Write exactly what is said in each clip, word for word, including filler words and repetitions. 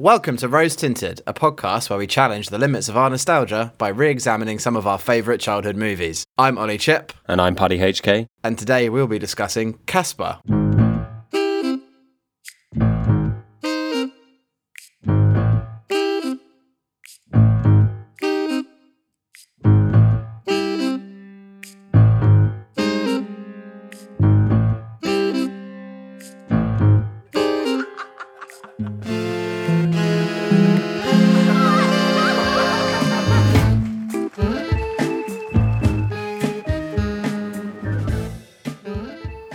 Welcome to Rose Tinted, a podcast where we challenge the limits of our nostalgia by re-examining some of our favourite childhood movies. I'm Ollie Chip. And I'm Paddy H K. And today we'll be discussing Casper.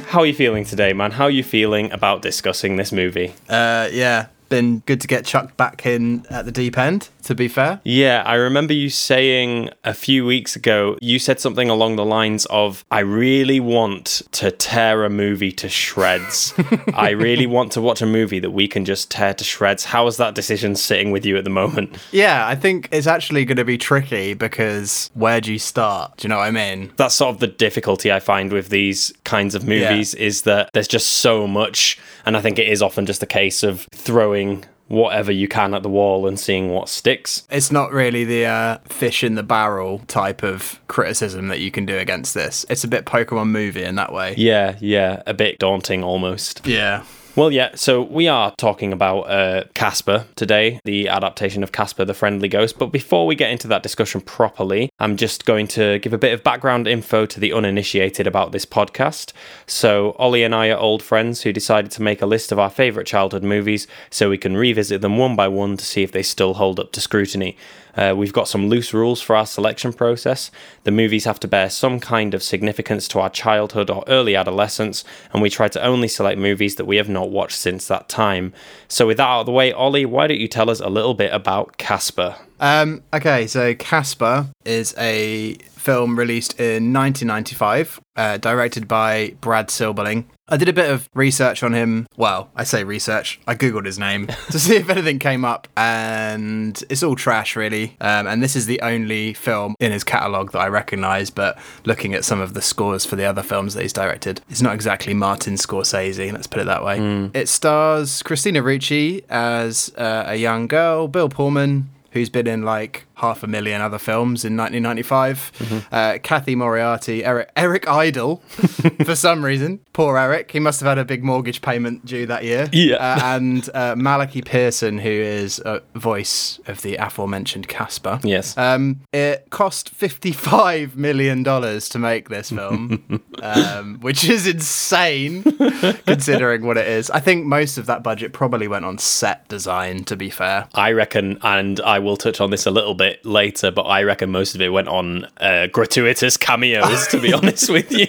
How are you feeling today, man? How are you feeling about discussing this movie? Uh, yeah, been good to get chucked back in at the deep end, to be fair. Yeah, I remember you saying a few weeks ago, you said something along the lines of, I really want to tear a movie to shreds. I really want to watch a movie that we can just tear to shreds. How is that decision sitting with you at the moment? Yeah, I think it's actually going to be tricky because where do you start? Do you know what I mean? That's sort of the difficulty I find with these kinds of movies, yeah. Is that there's just so much, and I think it is often just a case of throwing whatever you can at the wall and seeing what sticks. It's not really the uh, fish in the barrel type of criticism that you can do against this. It's a bit Pokemon movie in that way. Yeah, yeah, a bit daunting almost. Yeah. Well, yeah, so we are talking about uh, Casper today, the adaptation of Casper the Friendly Ghost. But before we get into that discussion properly, I'm just going to give a bit of background info to the uninitiated about this podcast. So Ollie and I are old friends who decided to make a list of our favourite childhood movies so we can revisit them one by one to see if they still hold up to scrutiny. Uh, we've got some loose rules for our selection process. The movies have to bear some kind of significance to our childhood or early adolescence, and we try to only select movies that we have not watched since that time. So with that out of the way, Ollie, why don't you tell us a little bit about Casper? Um, okay, so Casper is a film released in nineteen ninety-five, uh, directed by Brad Silberling. I did a bit of research on him. Well, I say research. I googled his name to see if anything came up, and it's all trash, really. Um, and this is the only film in his catalogue that I recognise, but looking at some of the scores for the other films that he's directed, it's not exactly Martin Scorsese, let's put it that way. Mm. It stars Christina Ricci as uh, a young girl, Bill Pullman, who's been in like half a million other films in nineteen ninety-five. Mm-hmm. Uh, Kathy Moriarty, Eric, Eric Idle, for some reason. Poor Eric. He must have had a big mortgage payment due that year. Yeah. Uh, and uh, Malachy Pearson, who is a voice of the aforementioned Casper. Yes. Um, it cost fifty-five million dollars to make this film, um, which is insane considering what it is. I think most of that budget probably went on set design, to be fair. I reckon, and I will touch on this a little bit later, but I reckon most of it went on uh, gratuitous cameos, to be honest with you.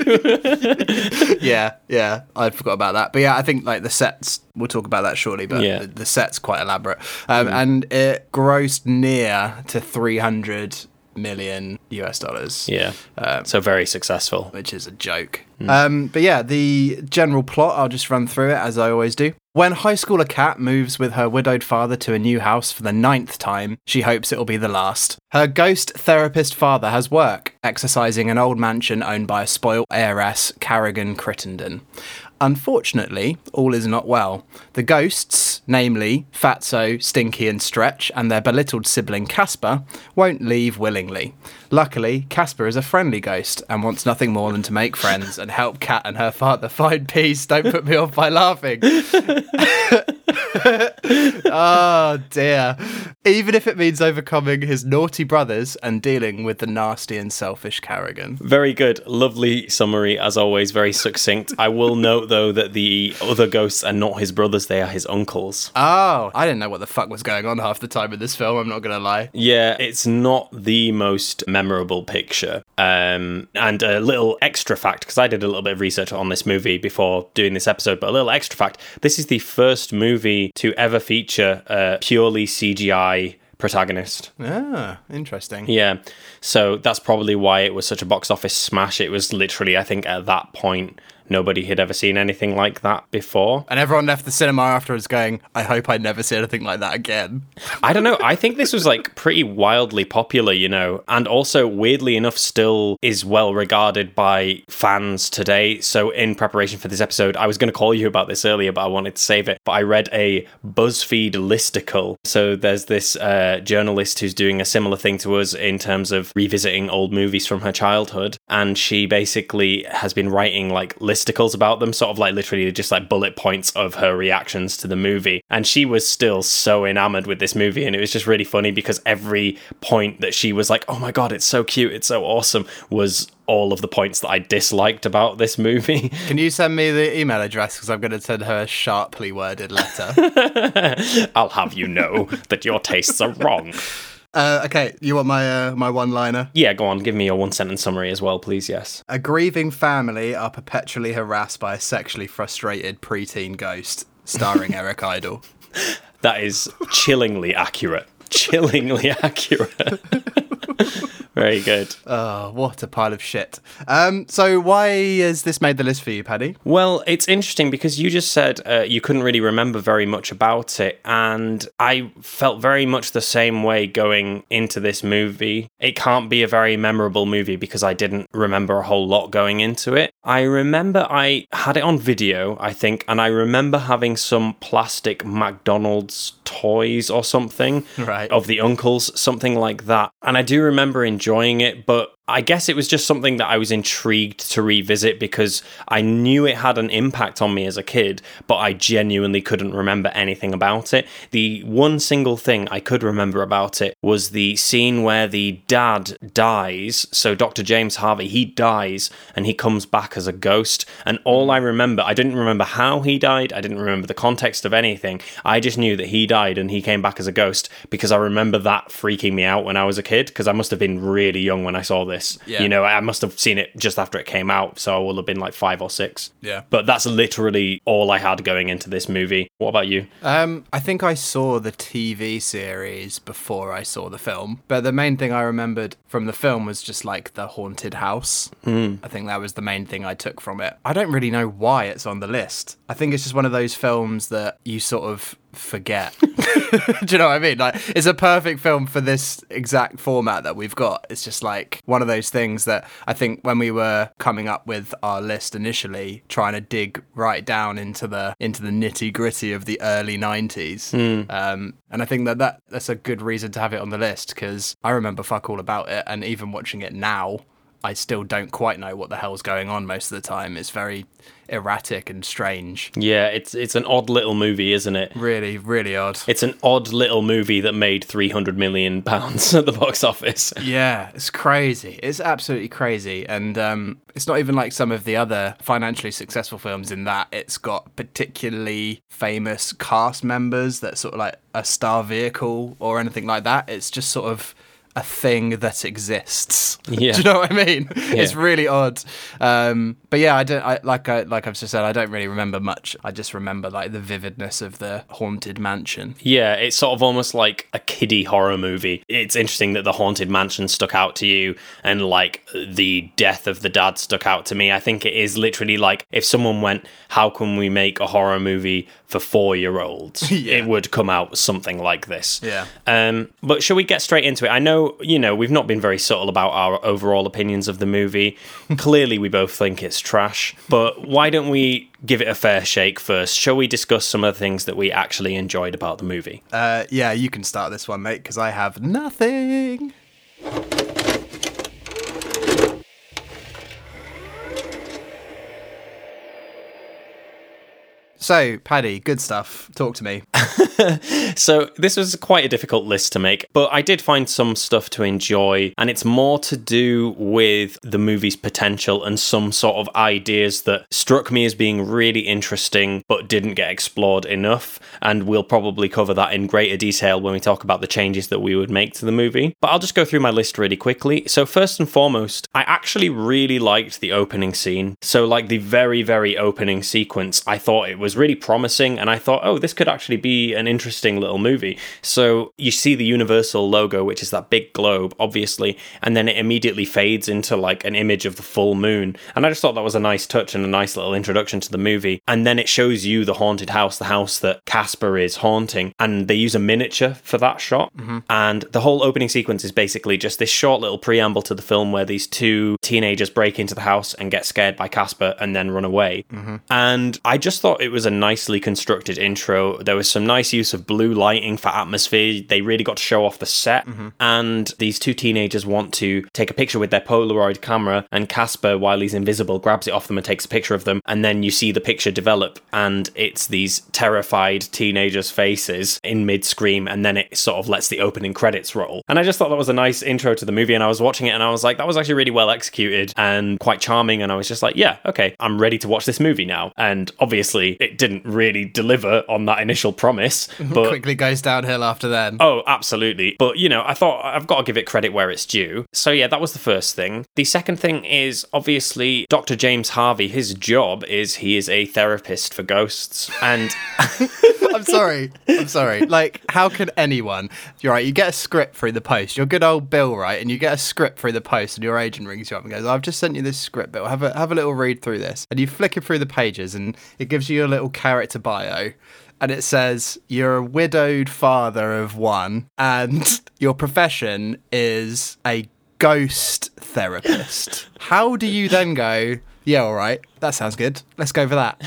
yeah, yeah, I forgot about that. But yeah, I think like the sets, we'll talk about that shortly, but yeah. the, the set's quite elaborate. Um, mm. And it grossed near to three hundred million US dollars. Yeah, um, so very successful. Which is a joke. Mm. Um, but yeah, the general plot, I'll just run through it as I always do. When high schooler Kat moves with her widowed father to a new house for the ninth time, she hopes it'll be the last. Her ghost therapist father has work, exercising an old mansion owned by a spoiled heiress, Carrigan Crittenden. Unfortunately, all is not well. The ghosts, namely Fatso, Stinky and Stretch, and their belittled sibling Casper, won't leave willingly. Luckily, Casper is a friendly ghost and wants nothing more than to make friends and help Kat and her father find peace. Don't put me off by laughing. Oh dear. Even if it means overcoming his naughty brothers and dealing with the nasty and selfish Carrigan. Very good. Lovely summary, as always. Very succinct. I will note, though, that the other ghosts are not his brothers. They are his uncles. Oh, I didn't know what the fuck was going on half the time in this film. I'm not going to lie. Yeah, it's not the most memorable picture. Um, and a little extra fact, because I did a little bit of research on this movie before doing this episode, but a little extra fact. This is the first movie to ever feature a purely C G I protagonist. Ah, interesting. Yeah, so that's probably why it was such a box office smash. It was literally, I think, at that point, nobody had ever seen anything like that before. And everyone left the cinema afterwards going, I hope I never see anything like that again. I don't know. I think this was like pretty wildly popular, you know, and also weirdly enough still is well regarded by fans today. So in preparation for this episode, I was going to call you about this earlier, but I wanted to save it. But I read a BuzzFeed listicle. So there's this uh, journalist who's doing a similar thing to us in terms of revisiting old movies from her childhood. And she basically has been writing like listicles about them, sort of like literally just like bullet points of her reactions to the movie. And she was still so enamored with this movie. And it was just really funny because every point that she was like, oh my God, it's so cute, it's so awesome, was all of the points that I disliked about this movie. Can you send me the email address? Because I'm going to send her a sharply worded letter. I'll have you know that your tastes are wrong. Uh, okay, you want my uh, my one-liner? Yeah, go on, give me your one-sentence summary as well, please, yes. A grieving family are perpetually harassed by a sexually frustrated preteen ghost, starring Eric Idle. That is chillingly accurate. Chillingly accurate. Very good. Oh, what a pile of shit. Um, so why has this made the list for you, Paddy? Well, it's interesting because you just said uh, you couldn't really remember very much about it. And I felt very much the same way going into this movie. It can't be a very memorable movie because I didn't remember a whole lot going into it. I remember I had it on video, I think, and I remember having some plastic McDonald's toys or something. Right. Of the uncles, something like that. And I do remember in enjoying it, but I guess it was just something that I was intrigued to revisit because I knew it had an impact on me as a kid, but I genuinely couldn't remember anything about it. The one single thing I could remember about it was the scene where the dad dies. So Doctor James Harvey, he dies and he comes back as a ghost. And all I remember, I didn't remember how he died. I didn't remember the context of anything. I just knew that he died and he came back as a ghost because I remember that freaking me out when I was a kid because I must have been really young when I saw this. This. Yeah. You know, I must have seen it just after it came out, so I will have been like five or six. Yeah. But that's literally all I had going into this movie. What about you? Um, I think I saw the T V series before I saw the film, but the main thing I remembered from the film was just like the haunted house. Mm. I think that was the main thing I took from it. I don't really know why it's on the list. I think it's just one of those films that you sort of forget. Do you know what I mean? Like, it's a perfect film for this exact format that we've got. It's just like one of those things that I think when we were coming up with our list initially, trying to dig right down into the into the nitty gritty of the early nineties. Mm. Um, and I think that, that that's a good reason to have it on the list because I remember fuck all about it, and even watching it now, I still don't quite know what the hell's going on most of the time. It's very erratic and strange. Yeah, it's it's an odd little movie, isn't it? Really, really odd. It's an odd little movie that made three hundred million pounds at the box office. Yeah, it's crazy. It's absolutely crazy. And um, it's not even like some of the other financially successful films in that it's got particularly famous cast members that sort of like a star vehicle or anything like that. It's just sort of a thing that exists. Yeah. Do you know what I mean? Yeah. It's really odd. Um, but yeah, I don't. I, like I like I've just said, I don't really remember much. I just remember like the vividness of the haunted mansion. Yeah, it's sort of almost like a kiddie horror movie. It's interesting that the haunted mansion stuck out to you, and like the death of the dad stuck out to me. I think it is literally like if someone went, "How can we make a horror movie for four-year-olds?" Yeah. It would come out something like this. Yeah. Um, but shall we get straight into it? I know. You know, we've not been very subtle about our overall opinions of the movie. Clearly, we both think it's trash, but why don't we give it a fair shake first? Shall we discuss some of the things that we actually enjoyed about the movie? Uh, yeah, you can start this one, mate, because I have nothing. So, Paddy, good stuff. Talk to me. So, this was quite a difficult list to make, but I did find some stuff to enjoy, and it's more to do with the movie's potential and some sort of ideas that struck me as being really interesting, but didn't get explored enough, and we'll probably cover that in greater detail when we talk about the changes that we would make to the movie. But I'll just go through my list really quickly. So, first and foremost, I actually really liked the opening scene. So, like, the very, very opening sequence, I thought it was was really promising, and I thought, oh, this could actually be an interesting little movie. So you see the Universal logo, which is that big globe, obviously, and then it immediately fades into like an image of the full moon. And I just thought that was a nice touch and a nice little introduction to the movie. And then it shows you the haunted house, the house that Casper is haunting, and they use a miniature for that shot. Mm-hmm. And the whole opening sequence is basically just this short little preamble to the film where these two teenagers break into the house and get scared by Casper and then run away. Mm-hmm. And I just thought it was a nicely constructed intro. There was some nice use of blue lighting for atmosphere. They really got to show off the set. Mm-hmm. And these two teenagers want to take a picture with their Polaroid camera, and Casper, while he's invisible, grabs it off them and takes a picture of them. And then you see the picture develop, and it's these terrified teenagers' faces in mid-scream, and then it sort of lets the opening credits roll. And I just thought that was a nice intro to the movie, and I was watching it and I was like, that was actually really well executed and quite charming, and I was just like, yeah, okay, I'm ready to watch this movie now. And obviously it didn't really deliver on that initial promise, but quickly goes downhill after then. Oh, absolutely. But you know, I thought I've got to give it credit where it's due. So yeah, that was the first thing. The second thing is obviously Doctor James Harvey, his job is he is a therapist for ghosts, and I'm sorry I'm sorry like, how could anyone? You're right, you get a script through the post, you're good old Bill, right? And you get a script through the post and your agent rings you up and goes, I've just sent you this script, Bill, have a have a little read through this. And you flick it through the pages and it gives you your little character bio. And it says, you're a widowed father of one, and your profession is a ghost therapist. How do you then go, yeah, all right, that sounds good, let's go for that?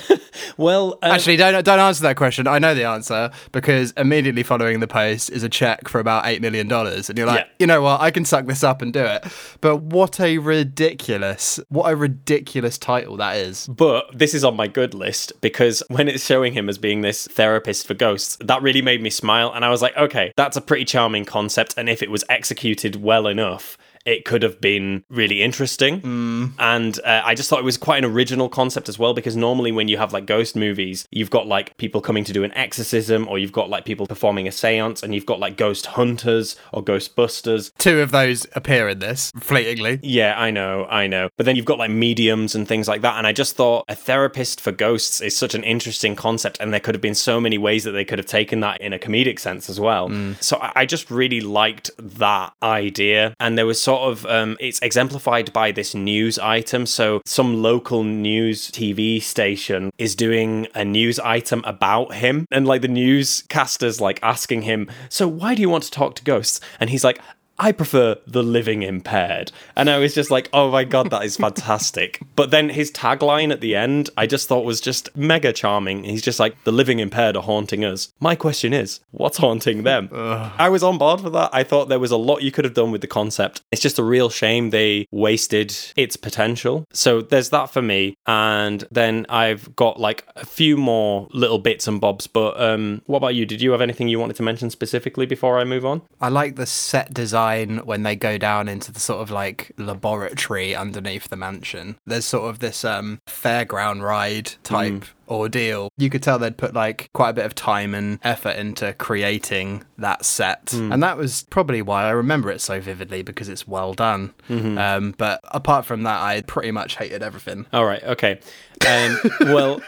Well, uh, actually, don't don't answer that question. I know the answer, because immediately following the post is a check for about eight million dollars. And you're like, yeah, you know what, I can suck this up and do it. But what a ridiculous, what a ridiculous title that is. But this is on my good list, because when it's showing him as being this therapist for ghosts, that really made me smile. And I was like, okay, that's a pretty charming concept. And if it was executed well enough, it could have been really interesting. Mm. And uh, I just thought it was quite an original concept as well, because normally when you have like ghost movies, you've got like people coming to do an exorcism, or you've got like people performing a seance, and you've got like ghost hunters or ghostbusters. Two of those appear in this, fleetingly. Yeah, I know, I know. But then you've got like mediums and things like that. And I just thought a therapist for ghosts is such an interesting concept, and there could have been so many ways that they could have taken that in a comedic sense as well. Mm. So I-, I just really liked that idea. And there was sort of um it's exemplified by this news item. So some local news T V station is doing a news item about him, and like the newscaster's like asking him, so why do you want to talk to ghosts? And he's like, I prefer the living impaired. And I was just like, oh my God, that is fantastic. But then his tagline at the end, I just thought was just mega charming. He's just like, the living impaired are haunting us. My question is, what's haunting them? Ugh. I was on board for that. I thought there was a lot you could have done with the concept. It's just a real shame they wasted its potential. So there's that for me. And then I've got like a few more little bits and bobs. But um, what about you? Did you have anything you wanted to mention specifically before I move on? I like the set design when they go down into the sort of like laboratory underneath the mansion. There's sort of this um fairground ride type mm. ordeal. You could tell they'd put like quite a bit of time and effort into creating that set. Mm. And that was probably why I remember it so vividly, because it's well done. Mm-hmm. Um, but apart from that, I pretty much hated everything. All right. Okay. Um, well,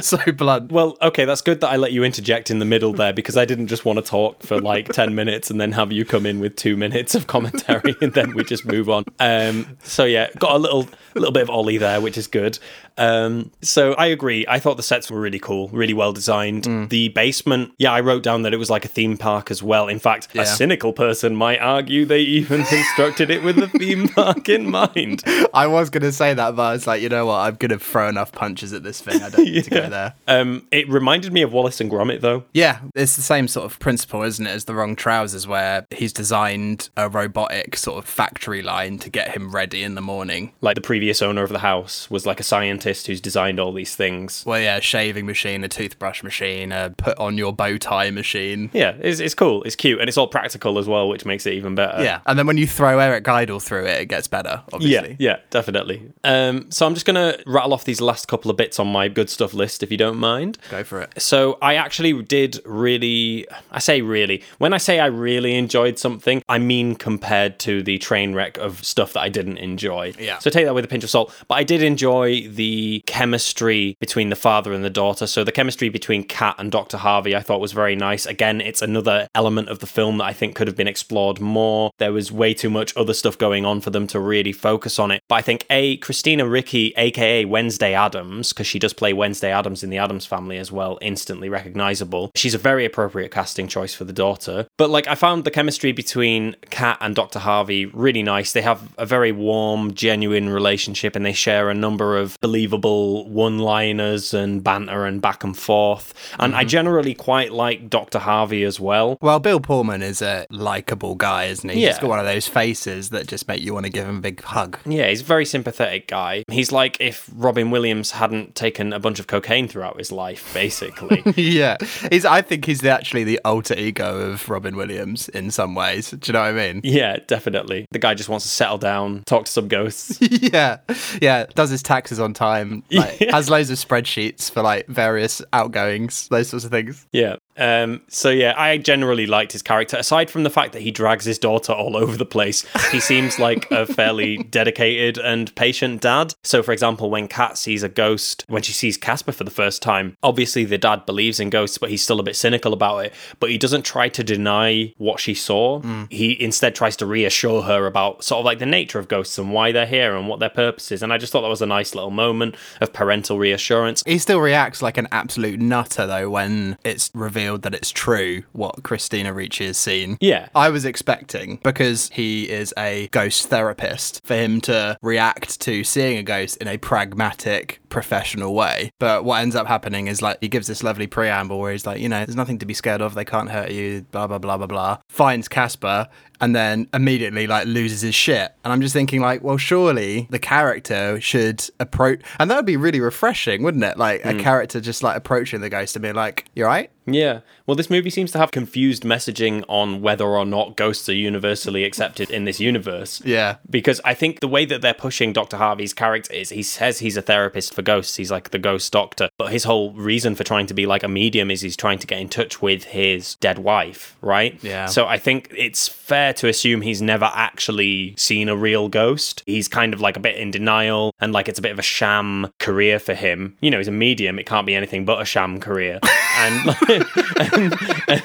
so blunt. Well, okay. That's good that I let you interject in the middle there, because I didn't just want to talk for like ten minutes and then have you come in with two minutes of commentary and then we just move on. Um, so yeah, got a little, little bit of Ollie there, which is good. Um, so I agree. I thought the sets were really cool, really well designed. Mm. The basement, yeah, I wrote down that it was like a theme park as well. In fact, yeah, a cynical person might argue they even constructed it with the theme park in mind. I was going to say that, but I was like, you know what? I'm going to throw enough punches at this thing. I don't need yeah. to go there. Um, it reminded me of Wallace and Gromit, though. Yeah, it's the same sort of principle, isn't it, as The Wrong Trousers, where he's designed a robotic sort of factory line to get him ready in the morning. Like the previous owner of the house was like a scientist who's designed all these things. Well, yeah, a shaving machine, a toothbrush machine, a put-on-your-bow-tie machine. Yeah, it's, it's cool, it's cute, and it's all practical as well, which makes it even better. Yeah, and then when you throw Eric Idle through it, it gets better, obviously. Yeah, yeah, definitely. Um, so I'm just going to rattle off these these last couple of bits on my good stuff list, if you don't mind. Go for it. So I actually did really, I say really, when I say I really enjoyed something, I mean compared to the train wreck of stuff that I didn't enjoy. Yeah. So take that with a pinch of salt. But I did enjoy the chemistry between the father and the daughter. So the chemistry between Kat and Doctor Harvey I thought was very nice. Again, it's another element of the film that I think could have been explored more. There was way too much other stuff going on for them to really focus on it. But I think, A, Christina Ricci, aka Wednesday Adams, because she does play Wednesday Adams in The Addams Family as well, instantly recognizable. She's a very appropriate casting choice for the daughter. But like, I found the chemistry between Kat and Doctor Harvey really nice. They have a very warm, genuine relationship, and they share a number of believable one-liners and banter and back and forth. And mm-hmm. I generally quite like Doctor Harvey as well. Well, Bill Pullman is a likable guy, isn't he? Yeah. He's got one of those faces that just make you want to give him a big hug. Yeah, he's a very sympathetic guy. He's like if Robin Williams hadn't taken a bunch of cocaine throughout his life, basically. Yeah. He's, I think he's actually the alter ego of Robin Williams in some ways. Do you know what I mean? Yeah, definitely. The guy just wants to settle down, talk to some ghosts. Yeah. Yeah. Does his taxes on time. Like, yeah. Has loads of spreadsheets for like various outgoings, those sorts of things. Yeah. Um, so yeah, I generally liked his character. Aside from the fact that he drags his daughter all over the place, he seems like a fairly dedicated and patient dad. So for example, when Kat sees a ghost, when she sees Casper for the first time, obviously the dad believes in ghosts, but he's still a bit cynical about it. But he doesn't try to deny what she saw. Mm. He instead tries to reassure her about sort of like the nature of ghosts and why they're here and what their purpose is. And I just thought that was a nice little moment of parental reassurance. He still reacts like an absolute nutter though when it's revealed that it's true what Christina Ricci has seen. Yeah. I was expecting, because he is a ghost therapist, for him to react to seeing a ghost in a pragmatic, professional way. But what ends up happening is like he gives this lovely preamble where he's like, you know, there's nothing to be scared of, they can't hurt you, blah, blah, blah, blah, blah. Finds Casper and then immediately like loses his shit. And I'm just thinking like, well, surely the character should approach, and that would be really refreshing, wouldn't it? Like mm. a character just like approaching the ghost and being like, you all right? Yeah. Well, this movie seems to have confused messaging on whether or not ghosts are universally accepted in this universe. Yeah. Because I think the way that they're pushing Doctor Harvey's character is he says he's a therapist for ghosts. He's like the ghost doctor. But his whole reason for trying to be like a medium is he's trying to get in touch with his dead wife, right? Yeah. So I think it's fair to assume he's never actually seen a real ghost. He's kind of like a bit in denial, and like it's a bit of a sham career for him. You know, he's a medium. It can't be anything but a sham career. And like, and,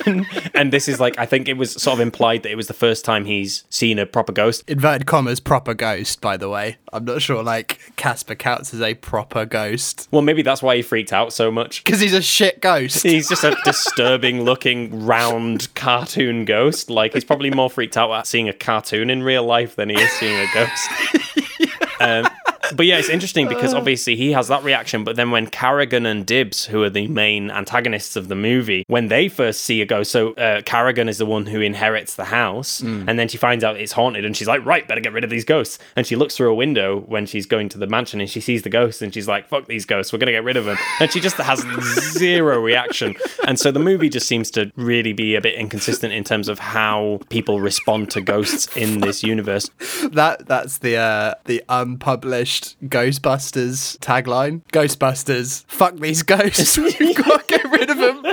and, and this is like, I think it was sort of implied that it was the first time he's seen a proper ghost. Inverted commas, proper ghost, by the way. I'm not sure, like, Casper counts as a proper ghost. Well, maybe that's why he freaked out so much. Because he's a shit ghost. He's just a disturbing-looking, round, cartoon ghost. Like, he's probably more freaked out at seeing a cartoon in real life than he is seeing a ghost. Yeah. Um, But yeah, it's interesting because obviously he has that reaction, but then when Carrigan and Dibbs, who are the main antagonists of the movie, when they first see a ghost, so uh, Carrigan is the one who inherits the house, mm. and then she finds out it's haunted, and she's like, right, better get rid of these ghosts. And she looks through a window when she's going to the mansion, and she sees the ghosts, and she's like, fuck these ghosts, we're going to get rid of them. And she just has zero reaction. And so the movie just seems to really be a bit inconsistent in terms of how people respond to ghosts in this universe. That That's the uh, the unpublished Ghostbusters tagline. Ghostbusters, fuck these ghosts, you gotta get rid of them.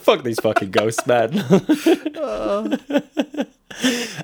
Fuck these fucking ghosts, man. uh.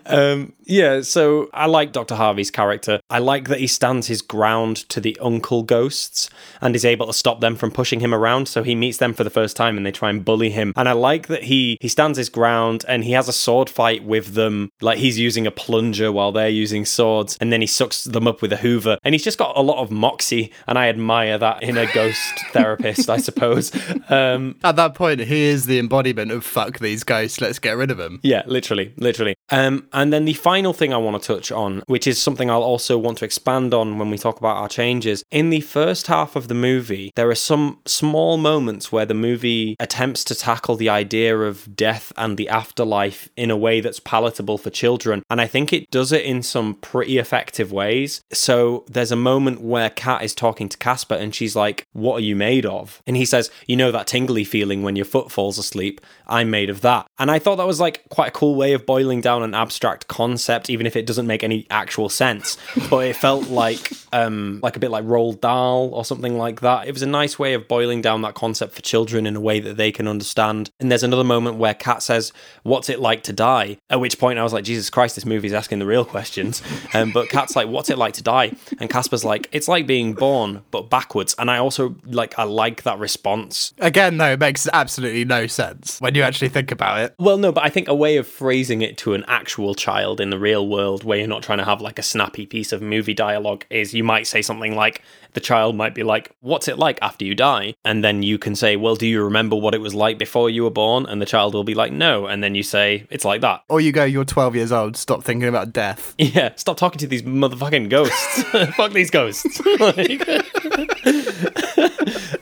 Um, yeah, so I like Doctor Harvey's character. I like that he stands his ground to the uncle ghosts and is able to stop them from pushing him around. So he meets them for the first time and they try and bully him. And I like that he he stands his ground and he has a sword fight with them. Like, he's using a plunger while they're using swords. And then he sucks them up with a hoover. And he's just got a lot of moxie. And I admire that in a ghost therapist, I suppose. Um, At that point, he is the embodiment of fuck these ghosts, let's get rid of them. Yeah, literally, literally. Um, and then the final thing I want to touch on, which is something I'll also want to expand on when we talk about our changes. In the first half of the movie, there are some small moments where the movie attempts to tackle the idea of death and the afterlife in a way that's palatable for children. And I think it does it in some pretty effective ways. So there's a moment where Kat is talking to Casper and she's like, what are you made of? And he says, you know that tingly feeling when your foot falls asleep? I'm made of that. And I thought that was like quite a cool way of boiling down down an abstract concept, even if it doesn't make any actual sense. But it felt like um, like a bit like Roald Dahl or something like that. It was a nice way of boiling down that concept for children in a way that they can understand. And there's another moment where Kat says, "What's it like to die?" At which point I was like, Jesus Christ, this movie's asking the real questions. Um, but Kat's like, "What's it like to die?" And Casper's like, "It's like being born, but backwards." And I also like, I like that response. Again, though, it makes absolutely no sense when you actually think about it. Well, no, but I think a way of phrasing it to an actual child in the real world where you're not trying to have like a snappy piece of movie dialogue is you might say something like, the child might be like, "What's it like after you die?" And then you can say, "Well, do you remember what it was like before you were born?" And the child will be like, "No." And then you say, "It's like that." Or you go, "You're twelve years old, stop thinking about death." Yeah, stop talking to these motherfucking ghosts. Fuck these ghosts. Like...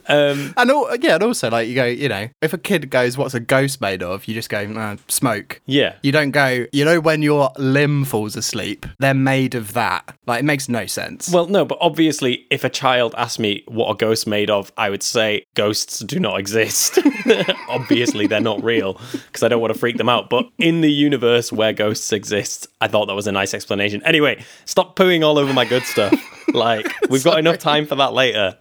um, and all, yeah, and also like you go, you know, if a kid goes, "What's a ghost made of?" You just go, uh, "Smoke." Yeah. You don't go, you know, when your limb falls asleep, they're made of that. Like, it makes no sense. Well, no, but obviously, if a child asked me what a ghost made of, I would say ghosts do not exist. Obviously, they're not real because I don't want to freak them out. But in the universe where ghosts exist, I thought that was a nice explanation. Anyway, stop pooing all over my good stuff. Like, we've got enough time for that later.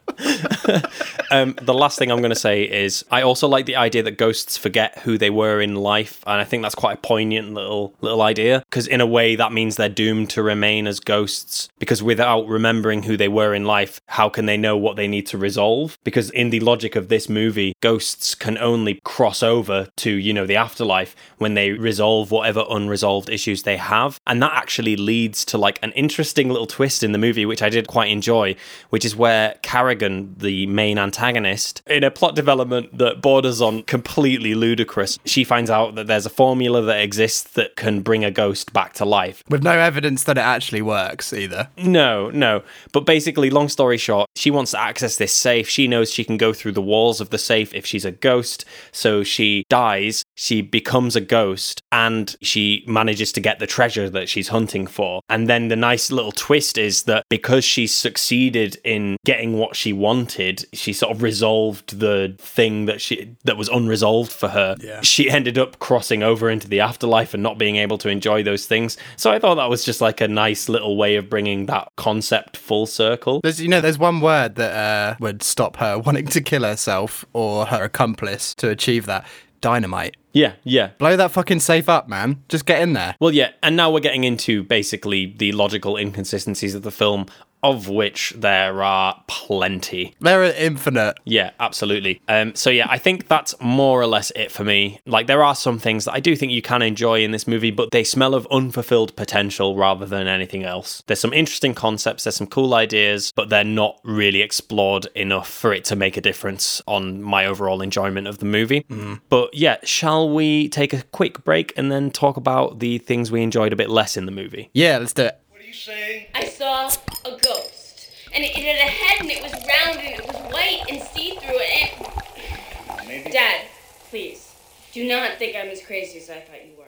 um, the last thing I'm going to say is I also like the idea that ghosts forget who they were in life, and I think that's quite a poignant little little idea, because in a way that means they're doomed to remain as ghosts, because without remembering who they were in life, how can they know what they need to resolve? Because in the logic of this movie, ghosts can only cross over to, you know, the afterlife when they resolve whatever unresolved issues they have, and that actually leads to like an interesting little twist in the movie, which I did quite enjoy, which is where Carrigan, the main antagonist, in a plot development that borders on completely ludicrous, she finds out that there's a formula that exists that can bring a ghost back to life. With no evidence that it actually works either. No, no. But basically, long story short, she wants to access this safe. She knows she can go through the walls of the safe if she's a ghost. So she dies, she becomes a ghost, and she manages to get the treasure that she's hunting for. And then the nice little twist is that because she succeeded in getting what she wanted, she sort of resolved the thing that she that was unresolved for her. Yeah. She ended up crossing over into the afterlife and not being able to enjoy those things. So I thought that was just like a nice little way of bringing that concept full circle. There's, you know, there's one word that uh, would stop her wanting to kill herself or her accomplice to achieve that. Dynamite. Yeah, yeah. Blow that fucking safe up, man. Just get in there. Well, yeah, and now we're getting into basically the logical inconsistencies of the film, of which there are plenty. There are infinite. Yeah, absolutely. Um, so yeah, I think that's more or less it for me. Like, there are some things that I do think you can enjoy in this movie, but they smell of unfulfilled potential rather than anything else. There's some interesting concepts, there's some cool ideas, but they're not really explored enough for it to make a difference on my overall enjoyment of the movie. Mm. But yeah, shall we take a quick break and then talk about the things we enjoyed a bit less in the movie? Yeah, let's do it. What do you say? I saw a ghost, and it, it had a head, and it was round, and it was white and see-through, and it... Maybe. Dad, please, do not think I'm as crazy as I thought you were.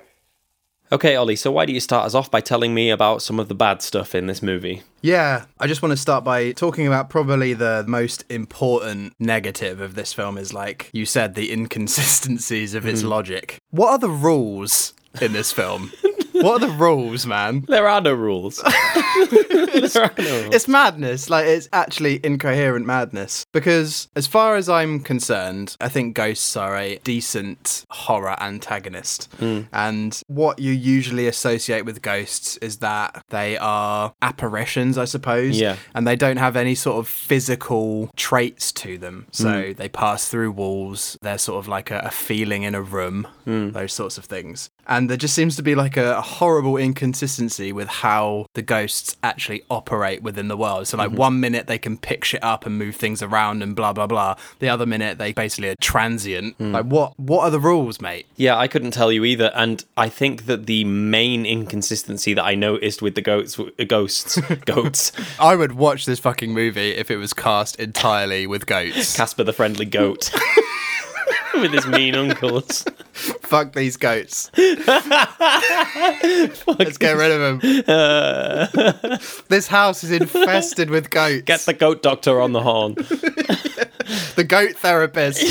Okay, Ollie, so why do you start us off by telling me about some of the bad stuff in this movie? Yeah, I just want to start by talking about probably the most important negative of this film is, like you said, the inconsistencies of its logic. What are the rules in this film? What are the rules, man? There are no rules. There are no rules. It's madness. Like, it's actually incoherent madness. Because as far as I'm concerned, I think ghosts are a decent horror antagonist. Mm. And what you usually associate with ghosts is that they are apparitions, I suppose. Yeah. And they don't have any sort of physical traits to them. So mm. they pass through walls. They're sort of like a, a feeling in a room, mm. those sorts of things. And there just seems to be like a, a horrible inconsistency with how the ghosts actually operate within the world. So like mm-hmm. one minute they can pick shit up and move things around and blah, blah, blah. The other minute they basically are transient. Mm. Like what, what are the rules, mate? Yeah, I couldn't tell you either. And I think that the main inconsistency that I noticed with the goats, ghosts, goats. I would watch this fucking movie if it was cast entirely with goats. Casper the Friendly Goat. With his mean uncles. Fuck these goats. Fuck Let's get rid of them. Uh... This house is infested with goats. Get the goat doctor on the horn. The goat therapist.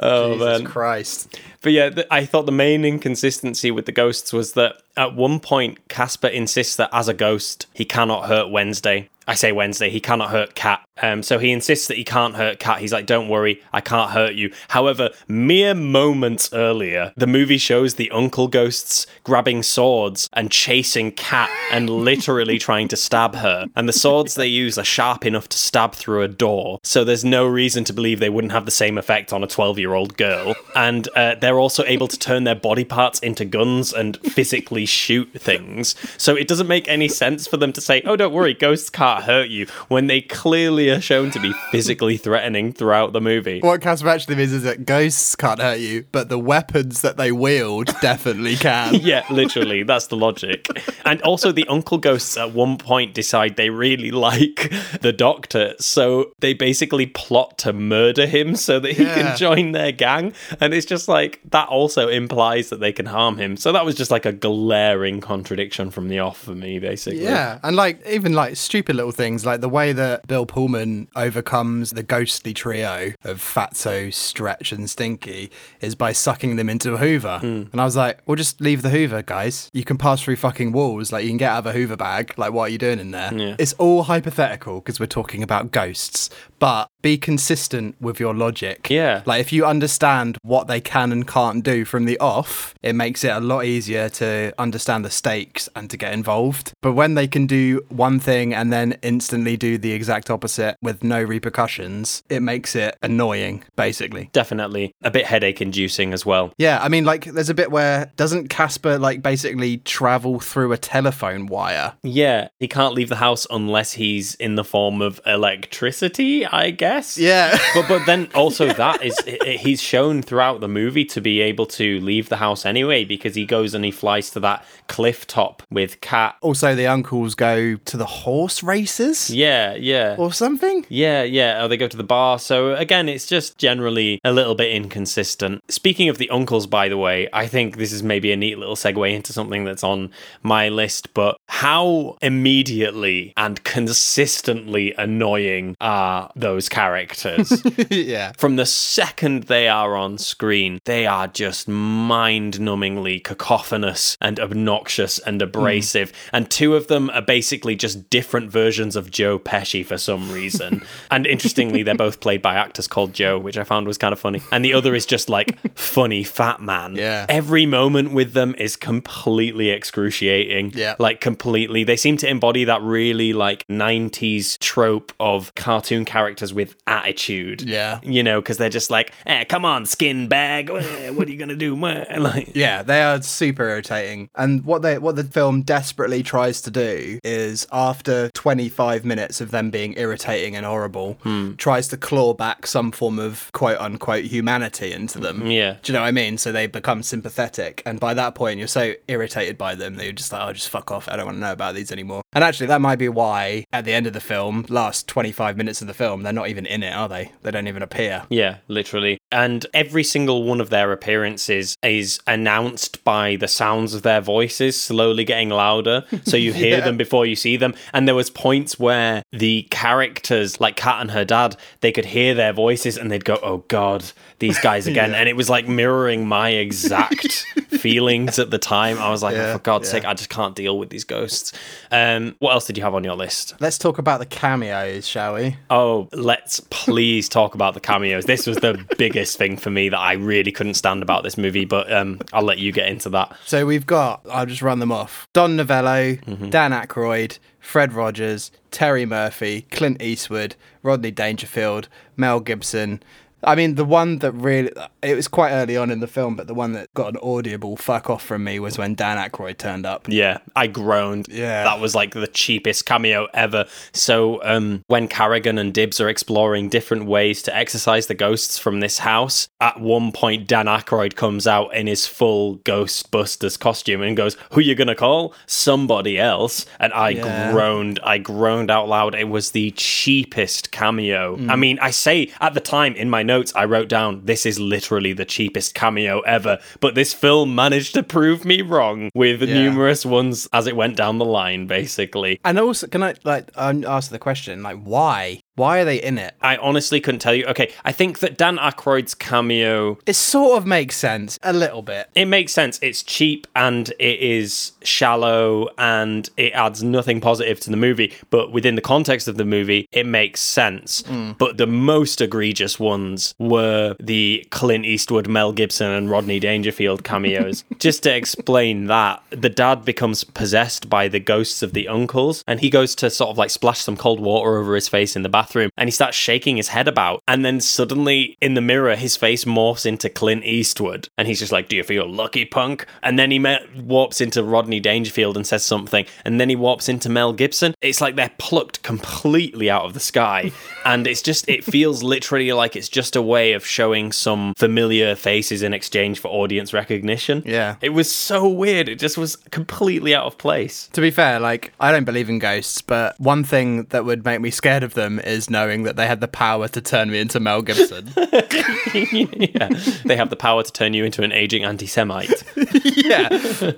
Oh, Jesus man. Christ. But yeah, th- I thought the main inconsistency with the ghosts was that at one point, Casper insists that as a ghost, he cannot hurt Wednesday. I say Wednesday, he cannot hurt Kat. Um, so he insists that he can't hurt Kat. He's like, don't worry, I can't hurt you. However, mere moments earlier, the movie shows the uncle ghosts grabbing swords and chasing Kat and literally trying to stab her. And the swords they use are sharp enough to stab through a door. So there's no reason to believe they wouldn't have the same effect on a twelve-year-old girl. And uh, they're also able to turn their body parts into guns and physically shoot things. So it doesn't make any sense for them to say, oh, don't worry, ghosts can't hurt you, when they clearly are shown to be physically threatening throughout the movie. What Casper actually means is that ghosts can't hurt you, but the weapons that they wield definitely can. Yeah, literally, that's the logic. And also the uncle ghosts at one point decide they really like the doctor, so they basically plot to murder him so that he yeah. can join their gang, and it's just like, that also implies that they can harm him. So that was just like a glaring contradiction from the off for me, basically. Yeah, and like, even like stupid little things like the way that Bill Pullman overcomes the ghostly trio of Fatso, Stretch and Stinky is by sucking them into a Hoover. Mm. And I was like, well, just leave the Hoover, guys. You can pass through fucking walls. Like, you can get out of a Hoover bag. Like, what are you doing in there? Yeah. It's all hypothetical because we're talking about ghosts, but be consistent with your logic. Yeah. Like, if you understand what they can and can't do from the off, it makes it a lot easier to understand the stakes and to get involved. But when they can do one thing and then instantly do the exact opposite with no repercussions, it makes it annoying, basically. Definitely. A bit headache-inducing as well. Yeah, I mean, like, there's a bit where, doesn't Casper, like, basically travel through a telephone wire? Yeah, he can't leave the house unless he's in the form of electricity, I guess. Yeah. but but then also yeah. that is, he's shown throughout the movie to be able to leave the house anyway, because he goes and he flies to that cliff top with Kat. Also, the uncles go to the horse races? Yeah, yeah. Or something? Yeah, yeah. Or they go to the bar. So again, it's just generally a little bit inconsistent. Speaking of the uncles, by the way, I think this is maybe a neat little segue into something that's on my list, but how immediately and consistently annoying are those characters? characters. Yeah. From the second they are on screen, they are just mind-numbingly cacophonous and obnoxious and abrasive. Mm. And two of them are basically just different versions of Joe Pesci for some reason. And interestingly, they're both played by actors called Joe, which I found was kind of funny. And the other is just like funny fat man. Yeah. Every moment with them is completely excruciating. Yeah. Like completely. They seem to embody that really like nineties trope of cartoon characters with attitude, yeah, you know, because they're just like, eh, come on, skin bag, what are you gonna do? Like, yeah, they are super irritating. And what they what the film desperately tries to do is, after twenty-five minutes of them being irritating and horrible, hmm. tries to claw back some form of quote unquote humanity into them. Yeah, do you know what I mean? So they become sympathetic, and by that point you're so irritated by them that you're just like, oh, just fuck off, I don't want to know about these anymore. And actually that might be why at the end of the film, last twenty-five minutes of the film, they're not even in it, are they? They don't even appear. Yeah, literally. And every single one of their appearances is announced by the sounds of their voices slowly getting louder. So you hear yeah. them before you see them. And there was points where the characters, like Kat and her dad, they could hear their voices and they'd go, oh God, these guys again. Yeah. And it was like mirroring my exact feelings at the time. I was like, yeah, oh, for God's yeah. sake, I just can't deal with these ghosts. Um, what else did you have on your list? Let's talk about the cameos, shall we? Oh, let's please talk about the cameos. This was the biggest thing for me that I really couldn't stand about this movie, but um, I'll let you get into that. So we've got, I'll just run them off. Don Novello, mm-hmm. Dan Aykroyd, Fred Rogers, Terry Murphy, Clint Eastwood, Rodney Dangerfield, Mel Gibson. I mean, the one that really, it was quite early on in the film, but the one that got an audible fuck off from me was when Dan Aykroyd turned up. Yeah, I groaned. Yeah. That was like the cheapest cameo ever. So um, when Carrigan and Dibbs are exploring different ways to exorcise the ghosts from this house, at one point Dan Aykroyd comes out in his full Ghostbusters costume and goes, who you gonna call? Somebody else. And I yeah. groaned. I groaned out loud. It was the cheapest cameo. Mm. I mean, I say at the time in my notes, Notes I wrote down, this is literally the cheapest cameo ever, but this film managed to prove me wrong with yeah. numerous ones as it went down the line, basically. And also, can I like um, ask the question, like, why? Why are they in it? I honestly couldn't tell you. Okay, I think that Dan Aykroyd's cameo... It sort of makes sense, a little bit. It makes sense. It's cheap and it is shallow and it adds nothing positive to the movie. But within the context of the movie, it makes sense. Mm. But the most egregious ones were the Clint Eastwood, Mel Gibson and Rodney Dangerfield cameos. Just to explain that, the dad becomes possessed by the ghosts of the uncles and he goes to sort of like splash some cold water over his face in the bathroom. Bathroom and he starts shaking his head about, and then suddenly in the mirror his face morphs into Clint Eastwood and he's just like, do you feel lucky, punk? And then he ma- warps into Rodney Dangerfield and says something, and then he warps into Mel Gibson. It's like they're plucked completely out of the sky and it's just, it feels literally like it's just a way of showing some familiar faces in exchange for audience recognition. Yeah, it was so weird. It just was completely out of place. To be fair, like, I don't believe in ghosts, but one thing that would make me scared of them is is knowing that they had the power to turn me into Mel Gibson. Yeah, they have the power to turn you into an aging anti-Semite. Yeah,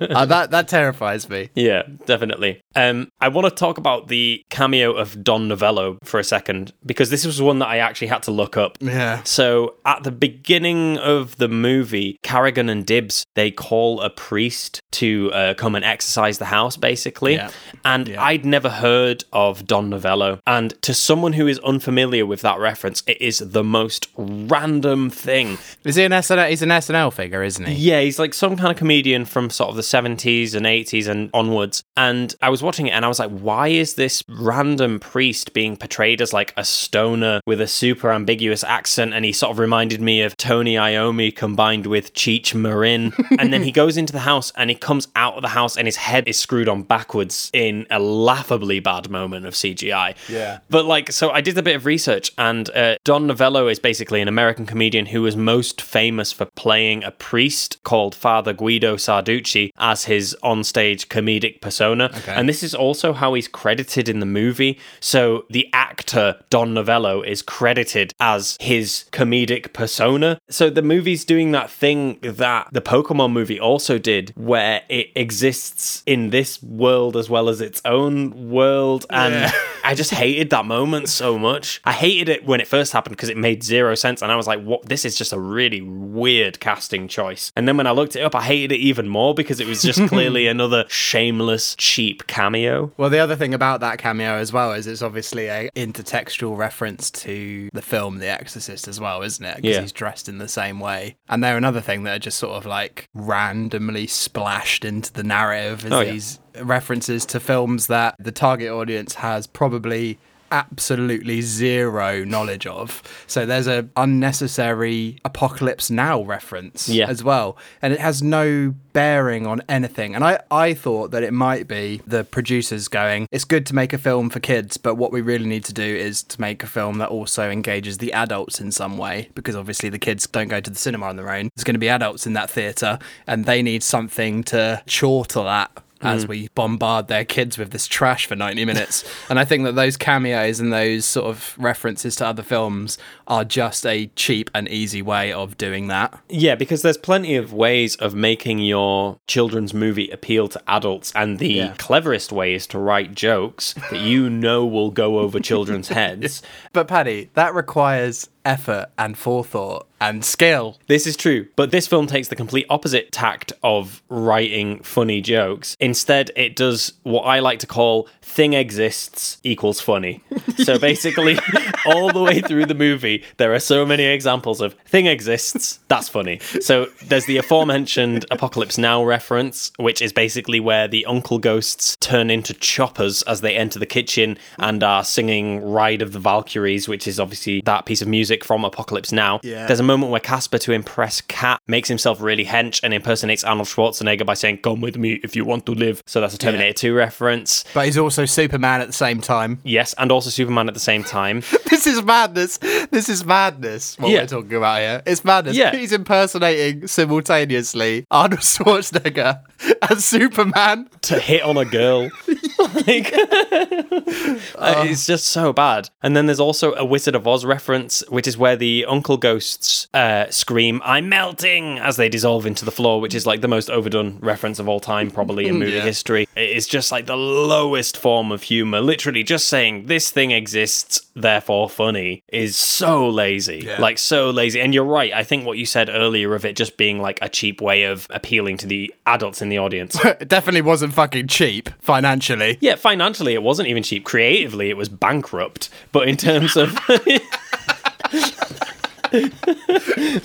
uh, that that terrifies me. Yeah, definitely. Um, I want to talk about the cameo of Don Novello for a second, because this was one that I actually had to look up. Yeah. So at the beginning of the movie, Carrigan and Dibbs, they call a priest to uh, come and exorcise the house, basically. Yeah. And yeah. I'd never heard of Don Novello. And to someone who is unfamiliar with that reference, it is the most random thing. Is he an S N L? He's an S N L figure, isn't he? Yeah, he's like some kind of comedian from sort of the seventies and eighties and onwards. And I was watching it and I was like, why is this random priest being portrayed as like a stoner with a super ambiguous accent? And he sort of reminded me of Tony Iommi combined with Cheech Marin. And then he goes into the house and he comes out of the house and his head is screwed on backwards in a laughably bad moment of C G I. Yeah. But like, so I did a bit of research, and uh, Don Novello is basically an American comedian who was most famous for playing a priest called Father Guido Sarducci as his onstage comedic persona. Okay. And this is also how he's credited in the movie. So the actor Don Novello is credited as his comedic persona. So the movie's doing that thing that the Pokemon movie also did, where it exists in this world as well as its own world. And yeah. I just hated that moment so much. I hated it when it first happened because it made zero sense. And I was like, what? This is just a really weird casting choice. And then when I looked it up, I hated it even more because it was just clearly another shameless, cheap cameo. Well, the other thing about that cameo as well is it's obviously a intertextual reference to the film The Exorcist as well, isn't it? Because yeah. he's dressed in the same way. And they're another thing that are just sort of like randomly splashed into the narrative as oh, these yeah. references to films that the target audience has probably absolutely zero knowledge of. So there's an unnecessary Apocalypse Now reference yeah. as well. And it has no bearing on anything. And I, I thought that it might be the producers going, it's good to make a film for kids, but what we really need to do is to make a film that also engages the adults in some way, because obviously the kids don't go to the cinema on their own. There's going to be adults in that theatre, and they need something to chortle at as we bombard their kids with this trash for ninety minutes. And I think that those cameos and those sort of references to other films are just a cheap and easy way of doing that. Yeah, because there's plenty of ways of making your children's movie appeal to adults, and the yeah. cleverest way is to write jokes that you know will go over children's heads. But Paddy, that requires effort and forethought and skill. This is true, but this film takes the complete opposite tact of writing funny jokes. Instead, it does what I like to call thing exists equals funny. So basically, all the way through the movie, there are so many examples of thing exists, that's funny. So there's the aforementioned Apocalypse Now reference, which is basically where the uncle ghosts turn into choppers as they enter the kitchen and are singing Ride of the Valkyries, which is obviously that piece of music from Apocalypse Now. Yeah. There's a moment where Casper, to impress Kat, makes himself really hench and impersonates Arnold Schwarzenegger by saying, come with me if you want to live. So that's a Terminator yeah. two reference. But he's also Superman at the same time. Yes, and also Superman at the same time. This is madness. This is madness, what yeah. we're talking about here. It's madness. Yeah. He's impersonating simultaneously Arnold Schwarzenegger and Superman. To hit on a girl. Like, um, it's just so bad. And then there's also a Wizard of Oz reference, which is where the uncle ghosts uh, scream, "I'm melting," as they dissolve into the floor, which is like the most overdone reference of all time, probably in movie yeah. history. It is just like the lowest form of humor. Literally just saying this thing exists, therefore funny, is so lazy. Yeah. Like so lazy. And you're right. I think what you said earlier of it just being like a cheap way of appealing to the adults in the audience. It definitely wasn't fucking cheap financially. Yeah, financially it wasn't even cheap. Creatively it was bankrupt. But in terms of...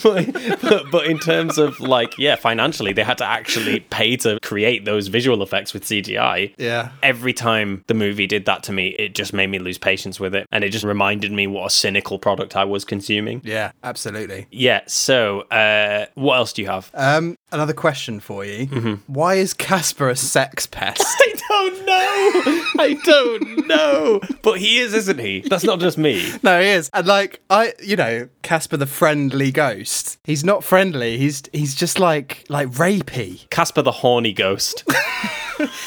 but, but, but in terms of like, yeah, financially they had to actually pay to create those visual effects with C G I. Yeah. Every time the movie did that to me, it just made me lose patience with it, and it just reminded me what a cynical product I was consuming. Yeah, absolutely. Yeah. So uh, what else do you have? Um, another question for you. Mm-hmm. Why is Casper a sex pest? I don't know. I don't know. But he is, isn't he? That's not just me. No, he is. And like, I, you know, Casper the Friendly Ghost. He's not friendly. He's he's just like like rapey. Casper the Horny Ghost.